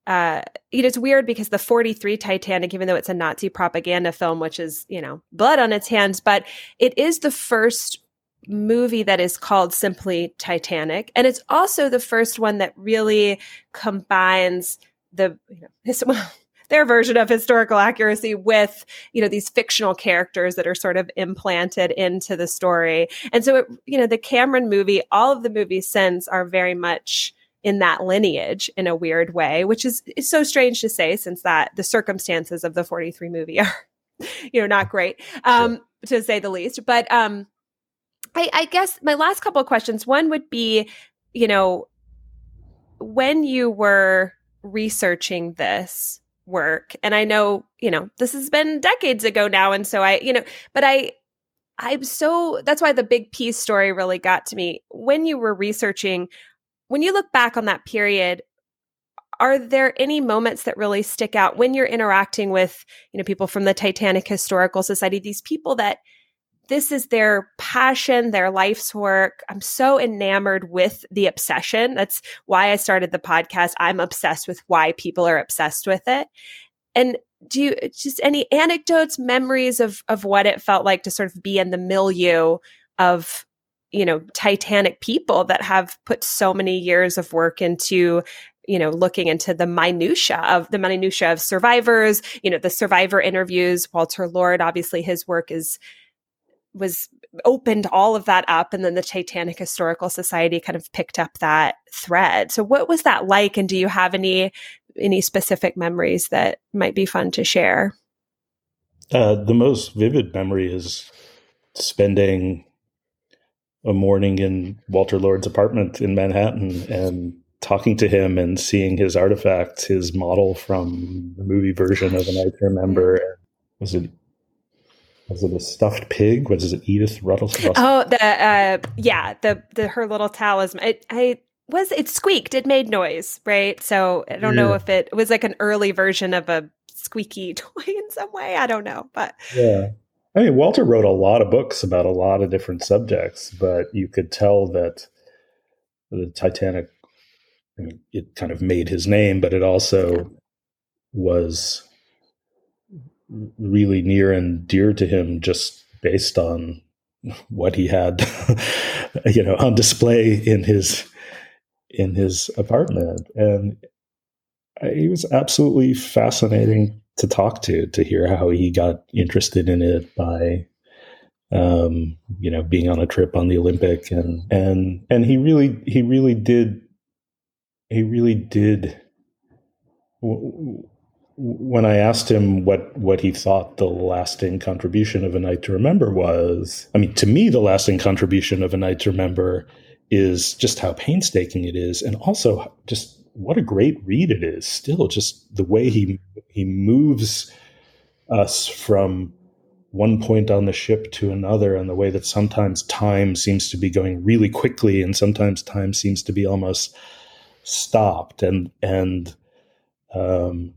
Uh, you know, it's weird because the forty-three Titanic, even though it's a Nazi propaganda film, which is, you know, blood on its hands, but it is the first movie that is called simply Titanic. And it's also the first one that really combines the, you know, his, well, their version of historical accuracy with, you know, these fictional characters that are sort of implanted into the story. And so, it, you know, the Cameron movie, all of the movies since are very much in that lineage in a weird way, which is, is so strange to say since that the circumstances of the forty-three movie are, you know, not great, um, sure. to say the least. But um, I, I guess my last couple of questions, one would be, you know, when you were researching this work, and I know, you know, this has been decades ago now. And so I, you know, but I, I'm so, that's why the Big Piece story really got to me. When you were researching, when you look back on that period, are there any moments that really stick out when you're interacting with, you know, people from the Titanic Historical Society, these people that this is their passion, their life's work. I'm so enamored with the obsession. That's why I started the podcast. I'm obsessed with why people are obsessed with it. And do you just any anecdotes, memories of of what it felt like to sort of be in the milieu of, you know, Titanic people that have put so many years of work into, you know, looking into the minutia of the minutia of survivors, you know, the survivor interviews. Walter Lord, obviously his work is was opened all of that up. And then the Titanic Historical Society kind of picked up that thread. So what was that like? And do you have any any specific memories that might be fun to share? Uh, the most vivid memory is spending a morning in Walter Lord's apartment in Manhattan and talking to him and seeing his artifact, his model from the movie version of A Night to Remember. Was it was it a stuffed pig? What is it, Edith Russell? Oh, the uh, yeah, the the her little talisman. I, I was it squeaked. It made noise, right? So I don't yeah. know if it, it was like an early version of a squeaky toy in some way. I don't know, but yeah. I mean, Walter wrote a lot of books about a lot of different subjects, but you could tell that the Titanic, I mean, it kind of made his name, but it also was really near and dear to him just based on what he had, you know, on display in his in his apartment. And he was absolutely fascinating to talk to, to hear how he got interested in it by, um, you know, being on a trip on the Olympic, and and and he really, he really did, he really did. When I asked him what what he thought the lasting contribution of A Night to Remember was, I mean, to me, the lasting contribution of A Night to Remember is just how painstaking it is, and also just what a great read it is still, just the way he he moves us from one point on the ship to another, and the way that sometimes time seems to be going really quickly and sometimes time seems to be almost stopped. And and um,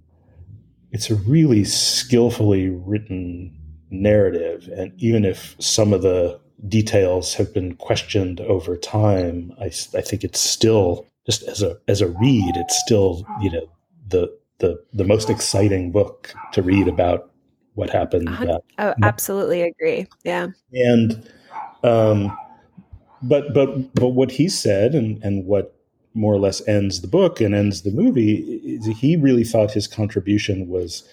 it's a really skillfully written narrative. And even if some of the details have been questioned over time, I, I think it's still... just as a as a read, it's still, you know, the the the most exciting book to read about what happened. I, I absolutely agree. Yeah. And um but but but what he said and, and what more or less ends the book and ends the movie is he really thought his contribution was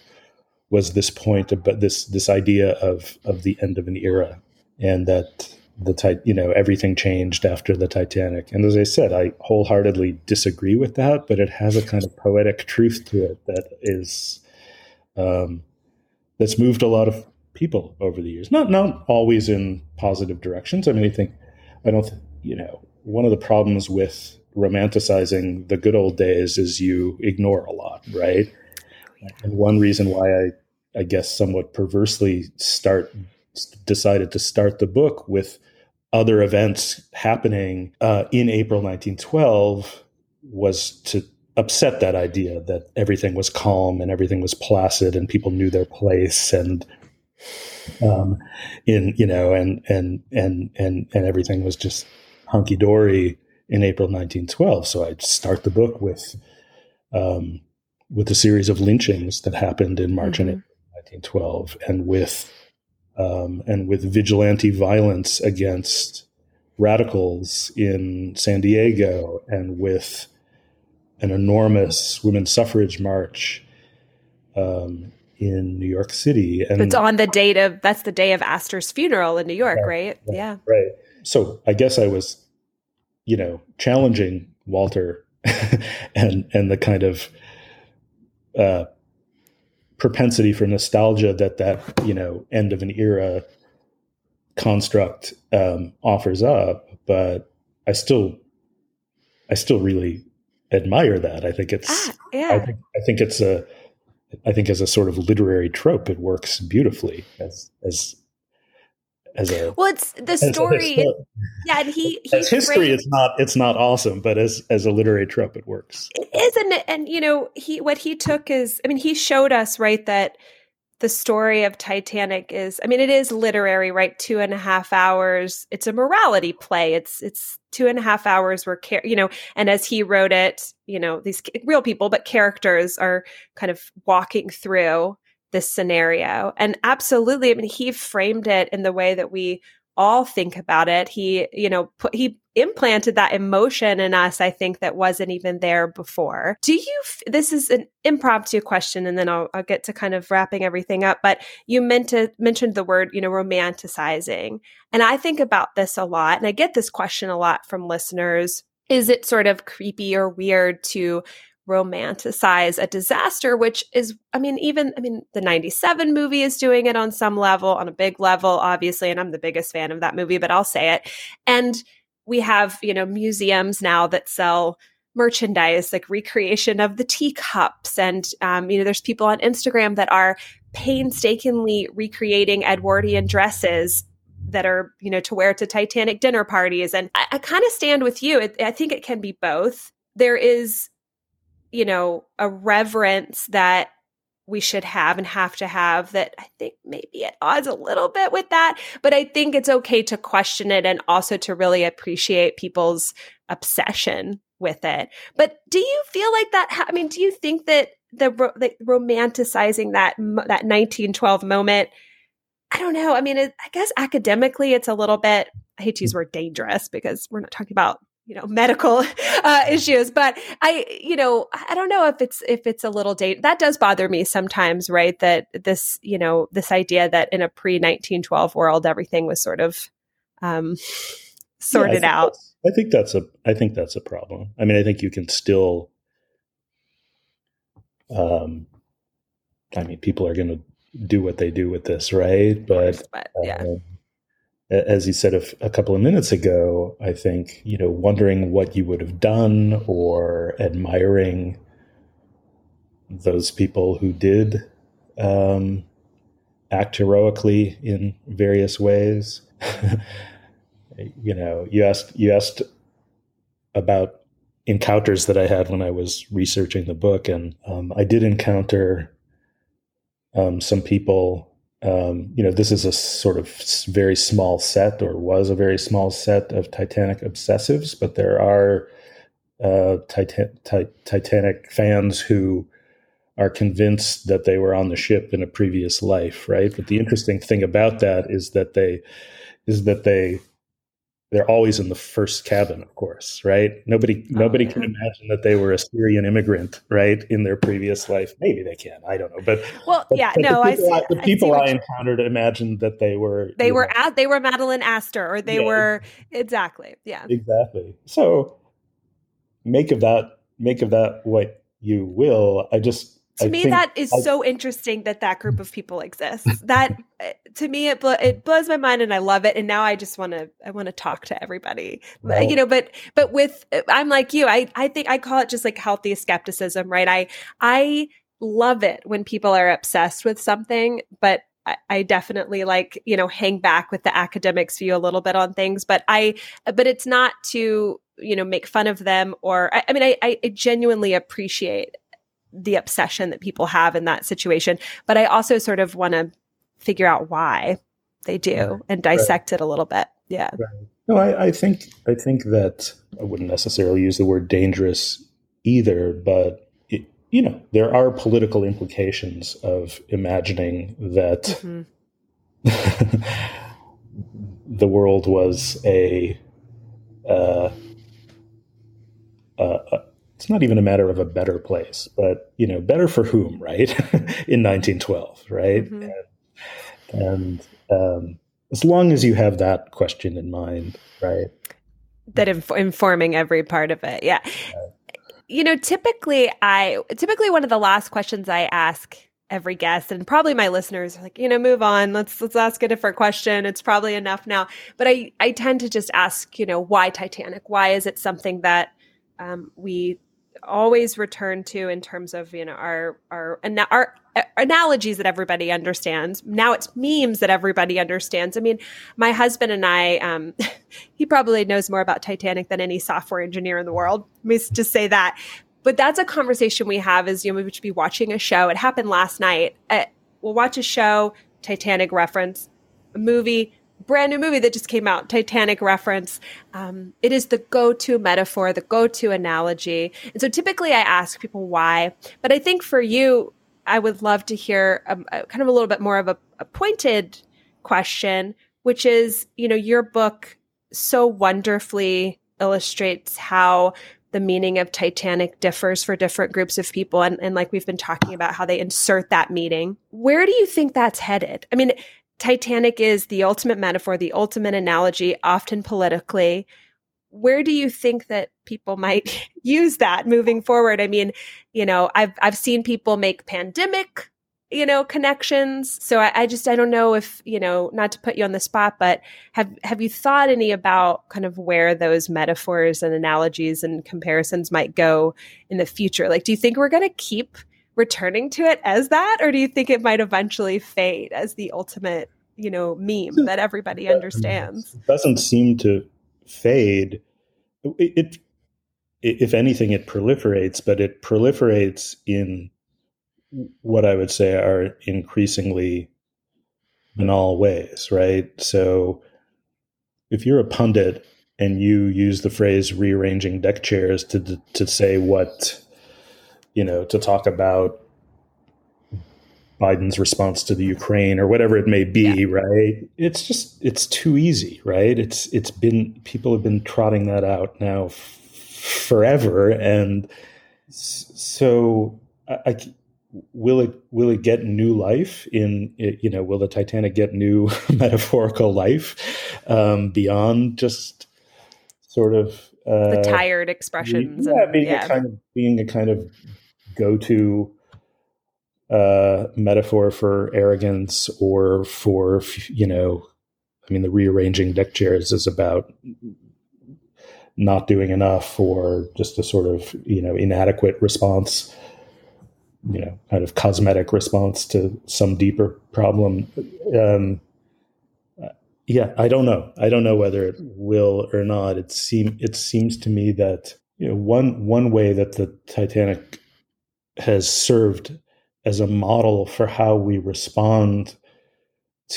was this point about this this idea of of the end of an era, and that the you know everything changed after the Titanic. And as I said, I wholeheartedly disagree with that, but it has a kind of poetic truth to it that is um, that's moved a lot of people over the years. Not not always in positive directions. I mean, I think I don't you know one of the problems with romanticizing the good old days is you ignore a lot, right? And one reason why I I guess somewhat perversely start decided to start the book with other events happening uh, in April nineteen twelve was to upset that idea that everything was calm and everything was placid and people knew their place and um, in you know and and and and and everything was just hunky dory in April nineteen twelve. So I'd start the book with um, with a series of lynchings that happened in March mm-hmm. and April nineteen twelve, and with Um, and with vigilante violence against radicals in San Diego, and with an enormous women's suffrage march um, in New York City. And it's on the date of, that's the day of Astor's funeral in New York, right? Right. Yeah. Right. So I guess I was, you know, challenging Walter and, and the kind of, uh, propensity for nostalgia that that, you know, end of an era construct um, offers up. But I still, I still really admire that. I think it's, ah, yeah. I think, I think it's a, I think as a sort of literary trope, it works beautifully as, as, as a, well, it's the story. As yeah. And he, he as history, it's not, it's not awesome, but as, as a literary trope, it works. It is. And, and, you know, he, what he took is, I mean, he showed us, right, that the story of Titanic is, I mean, it is literary, right? Two and a half hours. It's a morality play. It's it's two and a half hours where, char- you know, and as he wrote it, you know, these real people, but characters are kind of walking through this scenario. And absolutely, I mean, he framed it in the way that we all think about it. He, you know, put, he implanted that emotion in us, I think, that wasn't even there before. Do you, this is an impromptu question, and then I'll, I'll get to kind of wrapping everything up, but you meant to, mentioned the word, you know, romanticizing. And I think about this a lot, and I get this question a lot from listeners. Is it sort of creepy or weird to romanticize a disaster, which is, I mean, even, I mean, the ninety-seven movie is doing it on some level, on a big level, obviously, and I'm the biggest fan of that movie, but I'll say it. And we have, you know, museums now that sell merchandise, like recreation of the teacups. And, um, you know, there's people on Instagram that are painstakingly recreating Edwardian dresses that are, you know, to wear to Titanic dinner parties. And I, I kind of stand with you. It, I think it can be both. There is, you know, a reverence that we should have and have to have that I think maybe at odds a little bit with that, but I think it's okay to question it and also to really appreciate people's obsession with it. But do you feel like that? I mean, do you think that the, the romanticizing that, that nineteen twelve moment, I don't know. I mean, it, I guess academically it's a little bit, I hate to use the word dangerous because we're not talking about, you know, medical uh, issues, but I, you know, I don't know if it's, if it's a little date that does bother me sometimes, right? That this, you know, this idea that in a pre-nineteen twelve world, everything was sort of um, sorted yeah, I out. I think that's a, I think that's a problem. I mean, I think you can still, um, I mean, people are going to do what they do with this, right? But, but yeah. Uh, As you said a, a couple of minutes ago, I think, you know, wondering what you would have done or admiring those people who did um, act heroically in various ways. You know, you asked you asked about encounters that I had when I was researching the book, and um, I did encounter um, some people. Um, you know, this is a sort of very small set, or was a very small set of Titanic obsessives, but there are uh, Titan- Ti- Titanic fans who are convinced that they were on the ship in a previous life, right? But the interesting thing about that is that they, is that they, they're always in the first cabin, of course, right? Nobody, oh, nobody yeah. can imagine that they were a Syrian immigrant, right, in their previous life. Maybe they can. I don't know, but well, but, yeah, but no, the people I, see, I the people I, I encountered you... imagined that they were they were know, at, they were Madeline Astor, or they yeah, were exactly, yeah, exactly. So make of that make of that what you will. I just. To I me, that is I, so interesting that that group of people exists. That to me, it blo- it blows my mind, and I love it. And now I just want to I want to talk to everybody, right. you know. But but with I'm like you, I I think I call it just like healthy skepticism, right? I I love it when people are obsessed with something, but I, I definitely like you know hang back with the academics view a little bit on things. But I but it's not to you know make fun of them or I, I mean I I genuinely appreciate the obsession that people have in that situation. But I also sort of want to figure out why they do and dissect right. it a little bit. Yeah. Right. No, I, I think, I think that I wouldn't necessarily use the word dangerous either, but it, you know, there are political implications of imagining that mm-hmm. the world was a, uh, uh, it's not even a matter of a better place, but, you know, better for whom, right? In nineteen twelve, right? Mm-hmm. And, and um, as long as you have that question in mind, right? That inf- informing every part of it, yeah. yeah. You know, typically I, typically one of the last questions I ask every guest, and probably my listeners are like, you know, move on. Let's let's ask a different question. It's probably enough now. But I, I tend to just ask, you know, why Titanic? Why is it something that um, we always return to in terms of, you know, our, our, our, our analogies that everybody understands. Now it's memes that everybody understands. I mean, my husband and I, um, he probably knows more about Titanic than any software engineer in the world. Let me just say that. But that's a conversation we have is, you know, we should be watching a show. It happened last night. Uh, we'll watch a show, Titanic reference, a movie, brand new movie that just came out, Titanic reference. Um, it is the go-to metaphor, the go-to analogy. And so typically I ask people why, but I think for you, I would love to hear a, a, kind of a little bit more of a, a pointed question, which is, you know, your book so wonderfully illustrates how the meaning of Titanic differs for different groups of people. And, and like we've been talking about, how they insert that meaning. Where do you think that's headed? I mean, Titanic is the ultimate metaphor, the ultimate analogy, often politically. Where do you think that people might use that moving forward? I mean, you know, I've I've seen people make pandemic, you know, connections. So I, I just, I don't know if, you know, not to put you on the spot, but have, have you thought any about kind of where those metaphors and analogies and comparisons might go in the future? Like, do you think we're going to keep returning to it as that? Or do you think it might eventually fade as the ultimate, you know, meme that everybody understands? It doesn't seem to fade. It, it, if anything, it proliferates, but it proliferates in what I would say are increasingly banal ways, right? So if you're a pundit and you use the phrase rearranging deck chairs to to say what, you know, to talk about Biden's response to the Ukraine or whatever it may be, yeah. right? It's just, it's too easy, right? It's It's been, people have been trotting that out now f- forever. And so I, I Will it will it get new life in, you know, will the Titanic get new metaphorical life um, beyond just sort of uh, the tired expressions? Be, yeah, and, being, yeah. A kind of, being a kind of go-to uh, metaphor for arrogance or for, you know, I mean, the rearranging deck chairs is about not doing enough or just a sort of, you know, inadequate response. You know, kind of cosmetic response to some deeper problem. Um, yeah, I don't know. I don't know whether it will or not. It seem it seems to me that, you know, one one way that the Titanic has served as a model for how we respond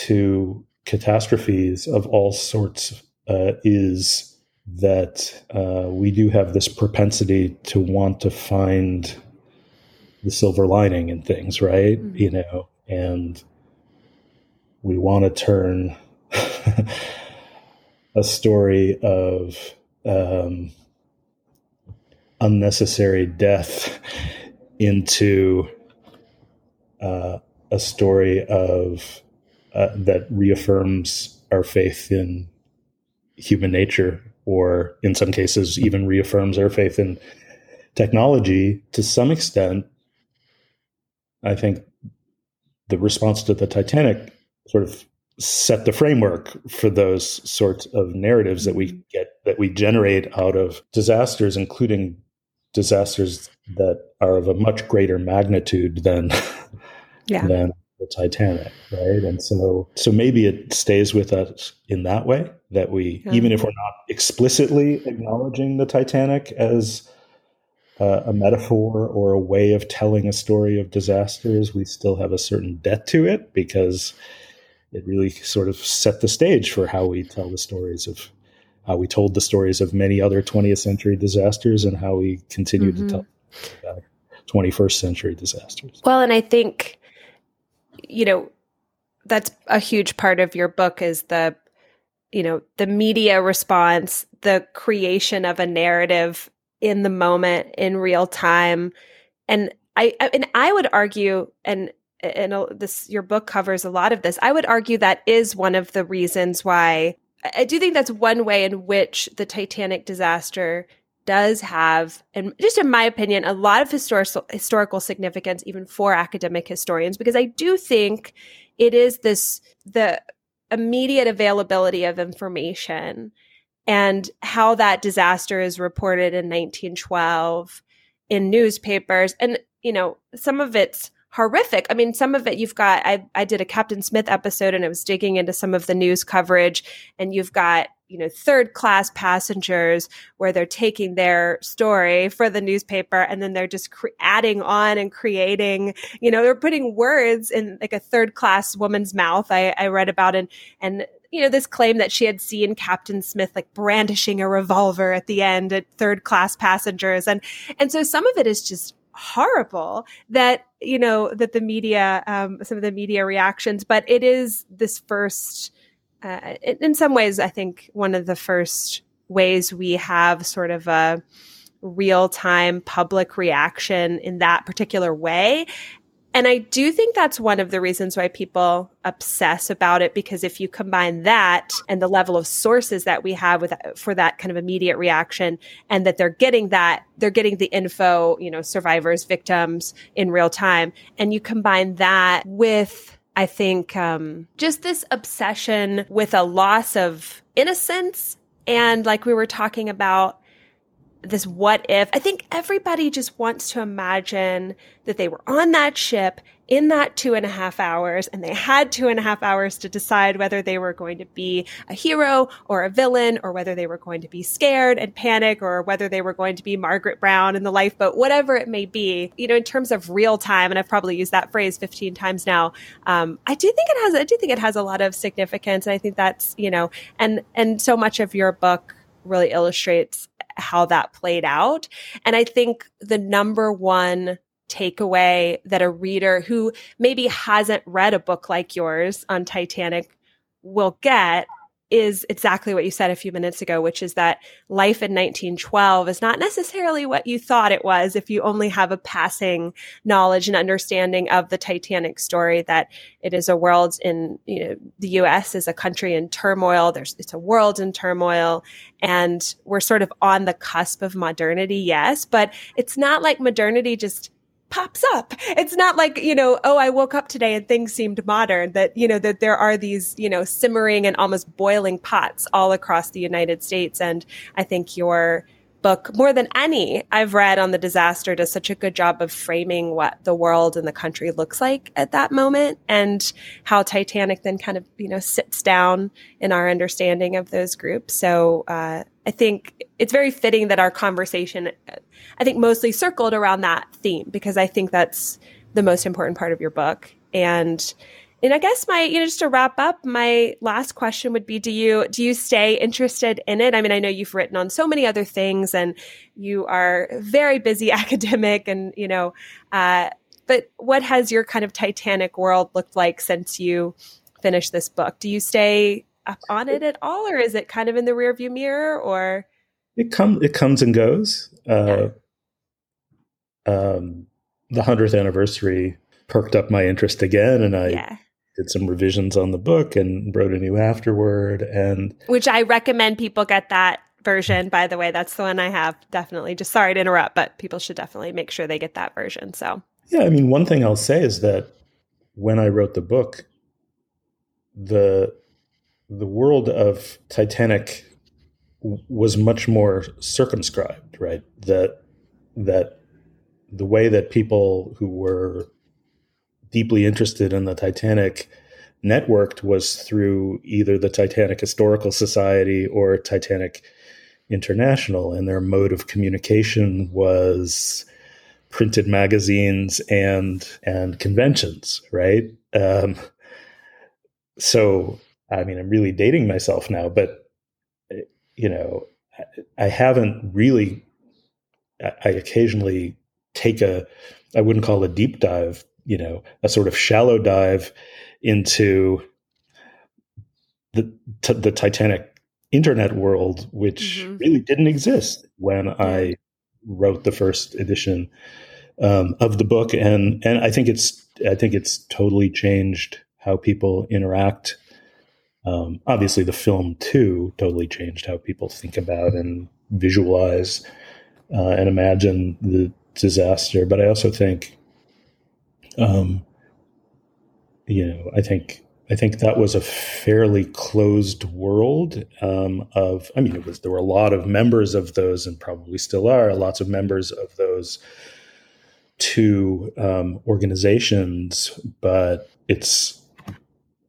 to catastrophes of all sorts uh, is that uh, we do have this propensity to want to find the silver lining and things, right? Mm-hmm. You know, and we want to turn a story of um, unnecessary death into uh, a story of uh, that reaffirms our faith in human nature, or in some cases even reaffirms our faith in technology to some extent. I think the response to the Titanic sort of set the framework for those sorts of narratives that we get, that we generate out of disasters, including disasters that are of a much greater magnitude than, yeah. than the Titanic, right? And so, so maybe it stays with us in that way, that we, yeah. even if we're not explicitly acknowledging the Titanic as Uh, a metaphor or a way of telling a story of disasters, we still have a certain debt to it because it really sort of set the stage for how we tell the stories of how we told the stories of many other twentieth century disasters and how we continue mm-hmm. to tell twenty-first century disasters. Well, and I think, you know, that's a huge part of your book is the, you know, the media response, the creation of a narrative in the moment, in real time, and I and I would argue, and and this your book covers a lot of this. I would argue that is one of the reasons why I do think that's one way in which the Titanic disaster does have, and just in my opinion, a lot of historical historical significance, even for academic historians, because I do think it is this the immediate availability of information. And how that disaster is reported in nineteen twelve in newspapers. And, you know, some of it's horrific. I mean, some of it you've got, I, I did a Captain Smith episode and I was digging into some of the news coverage and you've got, you know, third class passengers, where they're taking their story for the newspaper and then they're just cre- adding on and creating, you know, they're putting words in like a third class woman's mouth. I, I read about and, and, you know, this claim that she had seen Captain Smith like brandishing a revolver at the end at third class passengers. And, and so some of it is just horrible that, you know, that the media, um, some of the media reactions, but it is this first, uh, in some ways, I think one of the first ways we have sort of a real time public reaction in that particular way. And I do think that's one of the reasons why people obsess about it, because if you combine that and the level of sources that we have with for that kind of immediate reaction, and that they're getting that, they're getting the info, you know, survivors, victims in real time, and you combine that with, I think, um, just this obsession with a loss of innocence. And like we were talking about, this what if, I think everybody just wants to imagine that they were on that ship in that two and a half hours and they had two and a half hours to decide whether they were going to be a hero or a villain, or whether they were going to be scared and panic, or whether they were going to be Margaret Brown in the lifeboat, whatever it may be. You know, in terms of real time, and I've probably used that phrase fifteen times now, um, I do think it has, I do think it has a lot of significance. And I think that's, you know, and, and so much of your book really illustrates how that played out. And I think the number one takeaway that a reader who maybe hasn't read a book like yours on Titanic will get is exactly what you said a few minutes ago, which is that life in nineteen twelve is not necessarily what you thought it was if you only have a passing knowledge and understanding of the Titanic story, that it is a world in, you know, the U S is a country in turmoil. There's, it's a world in turmoil, and we're sort of on the cusp of modernity, yes, but it's not like modernity just pops up. It's not like, you know, oh, I woke up today and things seemed modern, that, you know, that there are these, you know, simmering and almost boiling pots all across the United States. And I think your book, more than any I've read on the disaster, does such a good job of framing what the world and the country looks like at that moment, and how Titanic then kind of, you know, sits down in our understanding of those groups. So, uh, I think it's very fitting that our conversation, I think, mostly circled around that theme, because I think that's the most important part of your book. And and I guess my, you know, just to wrap up, my last question would be, do you do you stay interested in it? I mean, I know you've written on so many other things, and you are very busy academic, and, you know, uh, but what has your kind of Titanic world looked like since you finished this book? Do you stay up on it at all, or is it kind of in the rearview mirror? Or it comes, it comes and goes. Uh, yeah. um, the hundredth anniversary perked up my interest again, and I yeah. did some revisions on the book and wrote a new afterword. And which I recommend people get that version. By the way, that's the one I have. Definitely. Just sorry to interrupt, but people should definitely make sure they get that version. So yeah, I mean, one thing I'll say is that when I wrote the book, the the world of Titanic w- was much more circumscribed, right? That that the way that people who were deeply interested in the Titanic networked was through either the Titanic Historical Society or Titanic International, and their mode of communication was printed magazines and and conventions, right? Um, so. I mean, I'm really dating myself now, but, you know, I haven't really, I occasionally take a, I wouldn't call it a deep dive, you know, a sort of shallow dive into the t- the Titanic internet world, which mm-hmm. really didn't exist when I wrote the first edition um, of the book. And, and I think it's, I think it's totally changed how people interact. Um, obviously, the film, too, totally changed how people think about and visualize uh, and imagine the disaster. But I also think, um, you know, I think I think that was a fairly closed world um, of, I mean, it was there were a lot of members of those, and probably still are, lots of members of those two um, organizations, but it's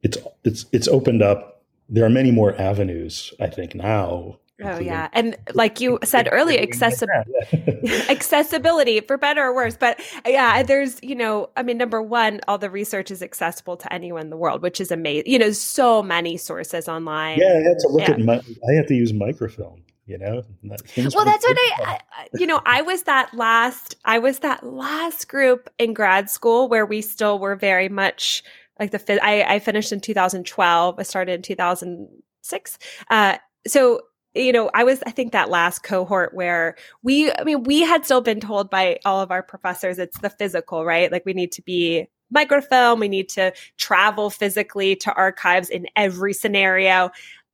It's it's it's opened up there are many more avenues, I think, now. Oh, yeah. And like you said earlier, accessi- accessibility, for better or worse. But yeah, there's, you know, I mean, number one, all the research is accessible to anyone in the world, which is amazing. You know, so many sources online. Yeah, I had to look yeah. at, my, I had to use microfilm. You know, that well, that's what I, I, you know, I was that last, I was that last group in grad school where we still were very much like the, I, I finished in two thousand twelve. I started in two thousand six. Uh, so, you know, I was, I think that last cohort where we, I mean, we had still been told by all of our professors, it's the physical, right? Like we need to be microfilm. We need to travel physically to archives in every scenario.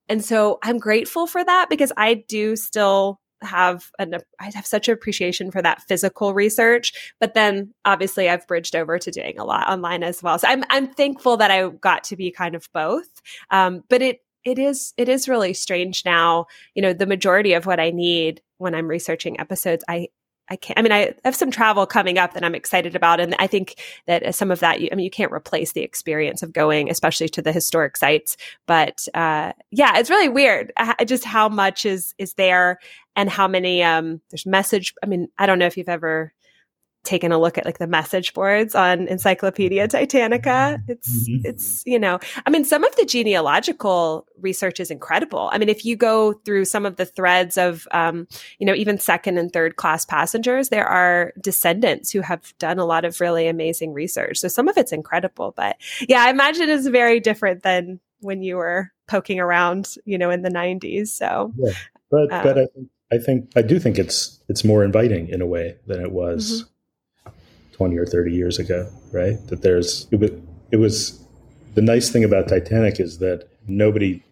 And so I'm grateful for that because I do still have an I have such an appreciation for that physical research. But then obviously I've bridged over to doing a lot online as well. So I'm I'm thankful that I got to be kind of both. Um, but it it is it is really strange now. You know, the majority of what I need when I'm researching episodes, I I can't. I mean, I have some travel coming up that I'm excited about, and I think that some of that. You, I mean, you can't replace the experience of going, especially to the historic sites. But uh, yeah, it's really weird just how much is is there, and how many um, there's message. I mean, I don't know if you've ever taken a look at like the message boards on Encyclopedia Titanica. It's mm-hmm. it's you know, I mean, some of the genealogical research is incredible. I mean, if you go through some of the threads of um, you know, even second and third class passengers, there are descendants who have done a lot of really amazing research. So some of it's incredible, but yeah, I imagine it's very different than when you were poking around, you know, in the nineties. So yeah. But um, but I think I think I do think it's it's more inviting in a way than it was. Mm-hmm. twenty or thirty years ago, right? That there's, it was, it was, the nice thing about Titanic is that nobody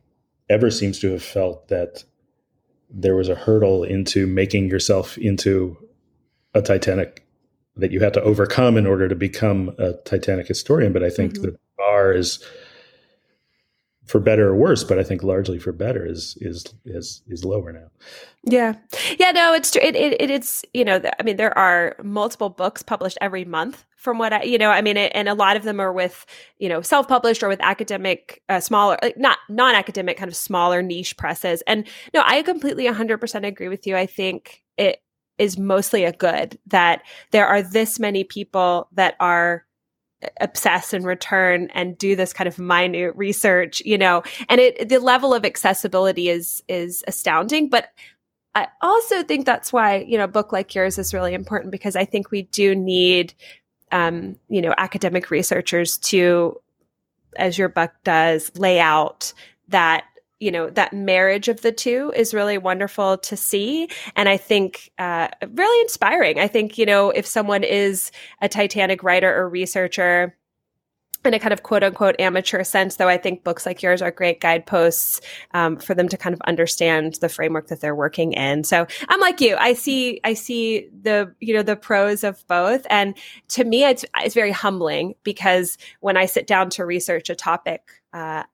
ever seems to have felt that there was a hurdle into making yourself into a Titanic that you had to overcome in order to become a Titanic historian. But I think mm-hmm. the bar is, for better or worse, but I think largely for better, is is is is lower now. Yeah, yeah, no, it's true. It it it's you know, I mean, there are multiple books published every month. From what I, you know, I mean, it, and a lot of them are with you know self-published or with academic, uh, smaller, like not non-academic kind of smaller niche presses. And no, I completely one hundred percent agree with you. I think it is mostly a good that there are this many people that are obsess and return and do this kind of minute research, you know, and it, the level of accessibility is, is astounding. But I also think that's why, you know, a book like yours is really important, because I think we do need, um, you know, academic researchers to, as your book does, lay out that, you know, that marriage of the two is really wonderful to see. And I think uh, really inspiring. I think, you know, if someone is a Titanic writer or researcher in a kind of quote unquote amateur sense, though, I think books like yours are great guideposts um, for them to kind of understand the framework that they're working in. So I'm like you, I see, I see the, you know, the pros of both. And to me, it's, it's very humbling, because when I sit down to research a topic, uh,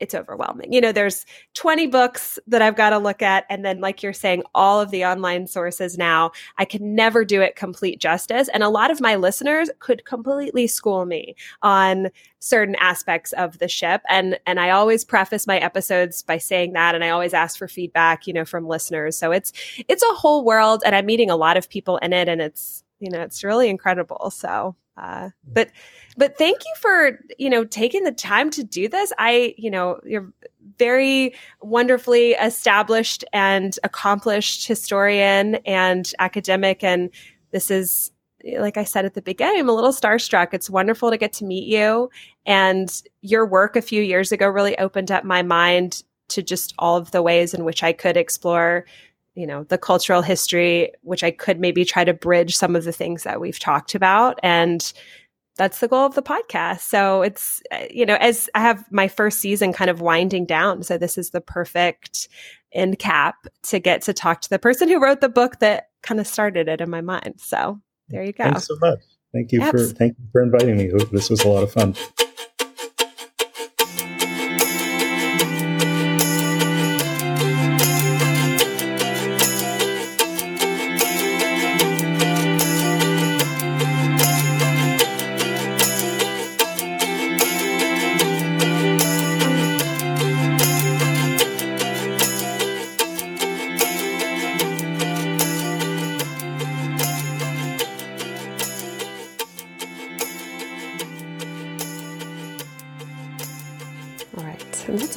it's overwhelming. You know, there's twenty books that I've got to look at. And then, like you're saying, all of the online sources now, I can never do it complete justice. And a lot of my listeners could completely school me on certain aspects of the ship. And, and I always preface my episodes by saying that. And I always ask for feedback, you know, from listeners. So it's, it's a whole world, and I'm meeting a lot of people in it, and it's, you know, it's really incredible. So, uh, but, but thank you for, you know, taking the time to do this. I, you know, you're very wonderfully established and accomplished historian and academic. And this is, like I said at the beginning, I'm a little starstruck. It's wonderful to get to meet you, and your work a few years ago really opened up my mind to just all of the ways in which I could explore, you know, the cultural history, which I could maybe try to bridge some of the things that we've talked about. And that's the goal of the podcast. So it's, you know, as I have my first season kind of winding down, so this is the perfect end cap to get to talk to the person who wrote the book that kind of started it in my mind. So there you go. Thanks so much. Thank you Abs- for, thank you for inviting me. This was a lot of fun.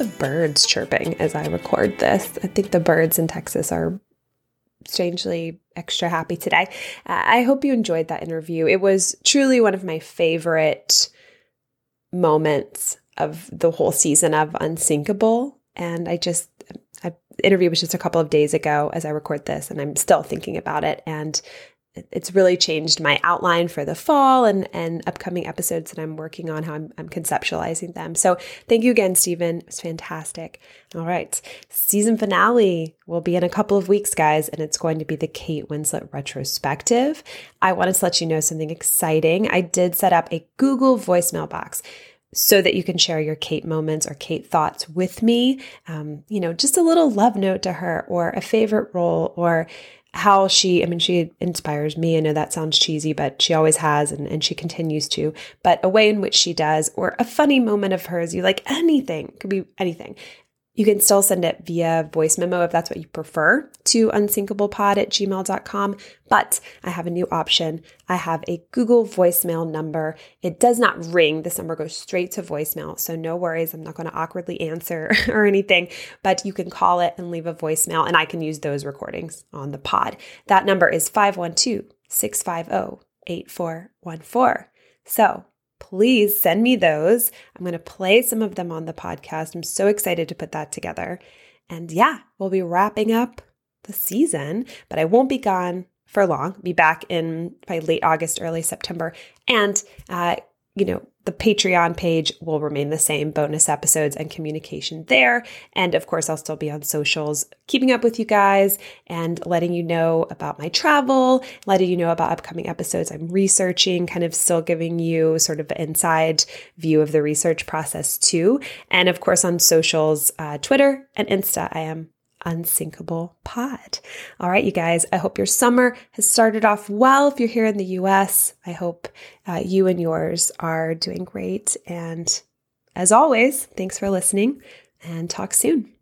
lots of birds chirping as I record this. I think the birds in Texas are strangely extra happy today. Uh, I hope you enjoyed that interview. It was truly one of my favorite moments of the whole season of Unsinkable. And I just, I interview was just a couple of days ago as I record this, and I'm still thinking about it. And it's really changed my outline for the fall and, and upcoming episodes that I'm working on, how I'm, I'm conceptualizing them. So thank you again, Steven. It was fantastic. All right. Season finale will be in a couple of weeks, guys, and it's going to be the Kate Winslet retrospective. I wanted to let you know something exciting. I did set up a Google voicemail box so that you can share your Kate moments or Kate thoughts with me. Um, you know, just a little love note to her or a favorite role or how she, I mean, she inspires me. I know that sounds cheesy, but she always has, and, and she continues to, but a way in which she does, or a funny moment of hers, you like anything, could be anything. You can still send it via voice memo if that's what you prefer to unsinkablepod at gmail dot com. But I have a new option. I have a Google voicemail number. It does not ring. This number goes straight to voicemail. So no worries. I'm not going to awkwardly answer or anything, but you can call it and leave a voicemail, and I can use those recordings on the pod. That number is five one two, six five zero, eight four one four. So please send me those. I'm going to play some of them on the podcast. I'm so excited to put that together. And yeah, we'll be wrapping up the season, but I won't be gone for long. I'll be back in probably late August, early September. And, uh, you know, the Patreon page will remain the same, bonus episodes and communication there. And of course, I'll still be on socials, keeping up with you guys and letting you know about my travel, letting you know about upcoming episodes I'm researching, kind of still giving you sort of an inside view of the research process too. And of course, on socials, uh, Twitter and Insta, I am Unsinkable Pod. All right, you guys, I hope your summer has started off well. If you're here in the U S, I hope uh, you and yours are doing great. And as always, thanks for listening, and talk soon.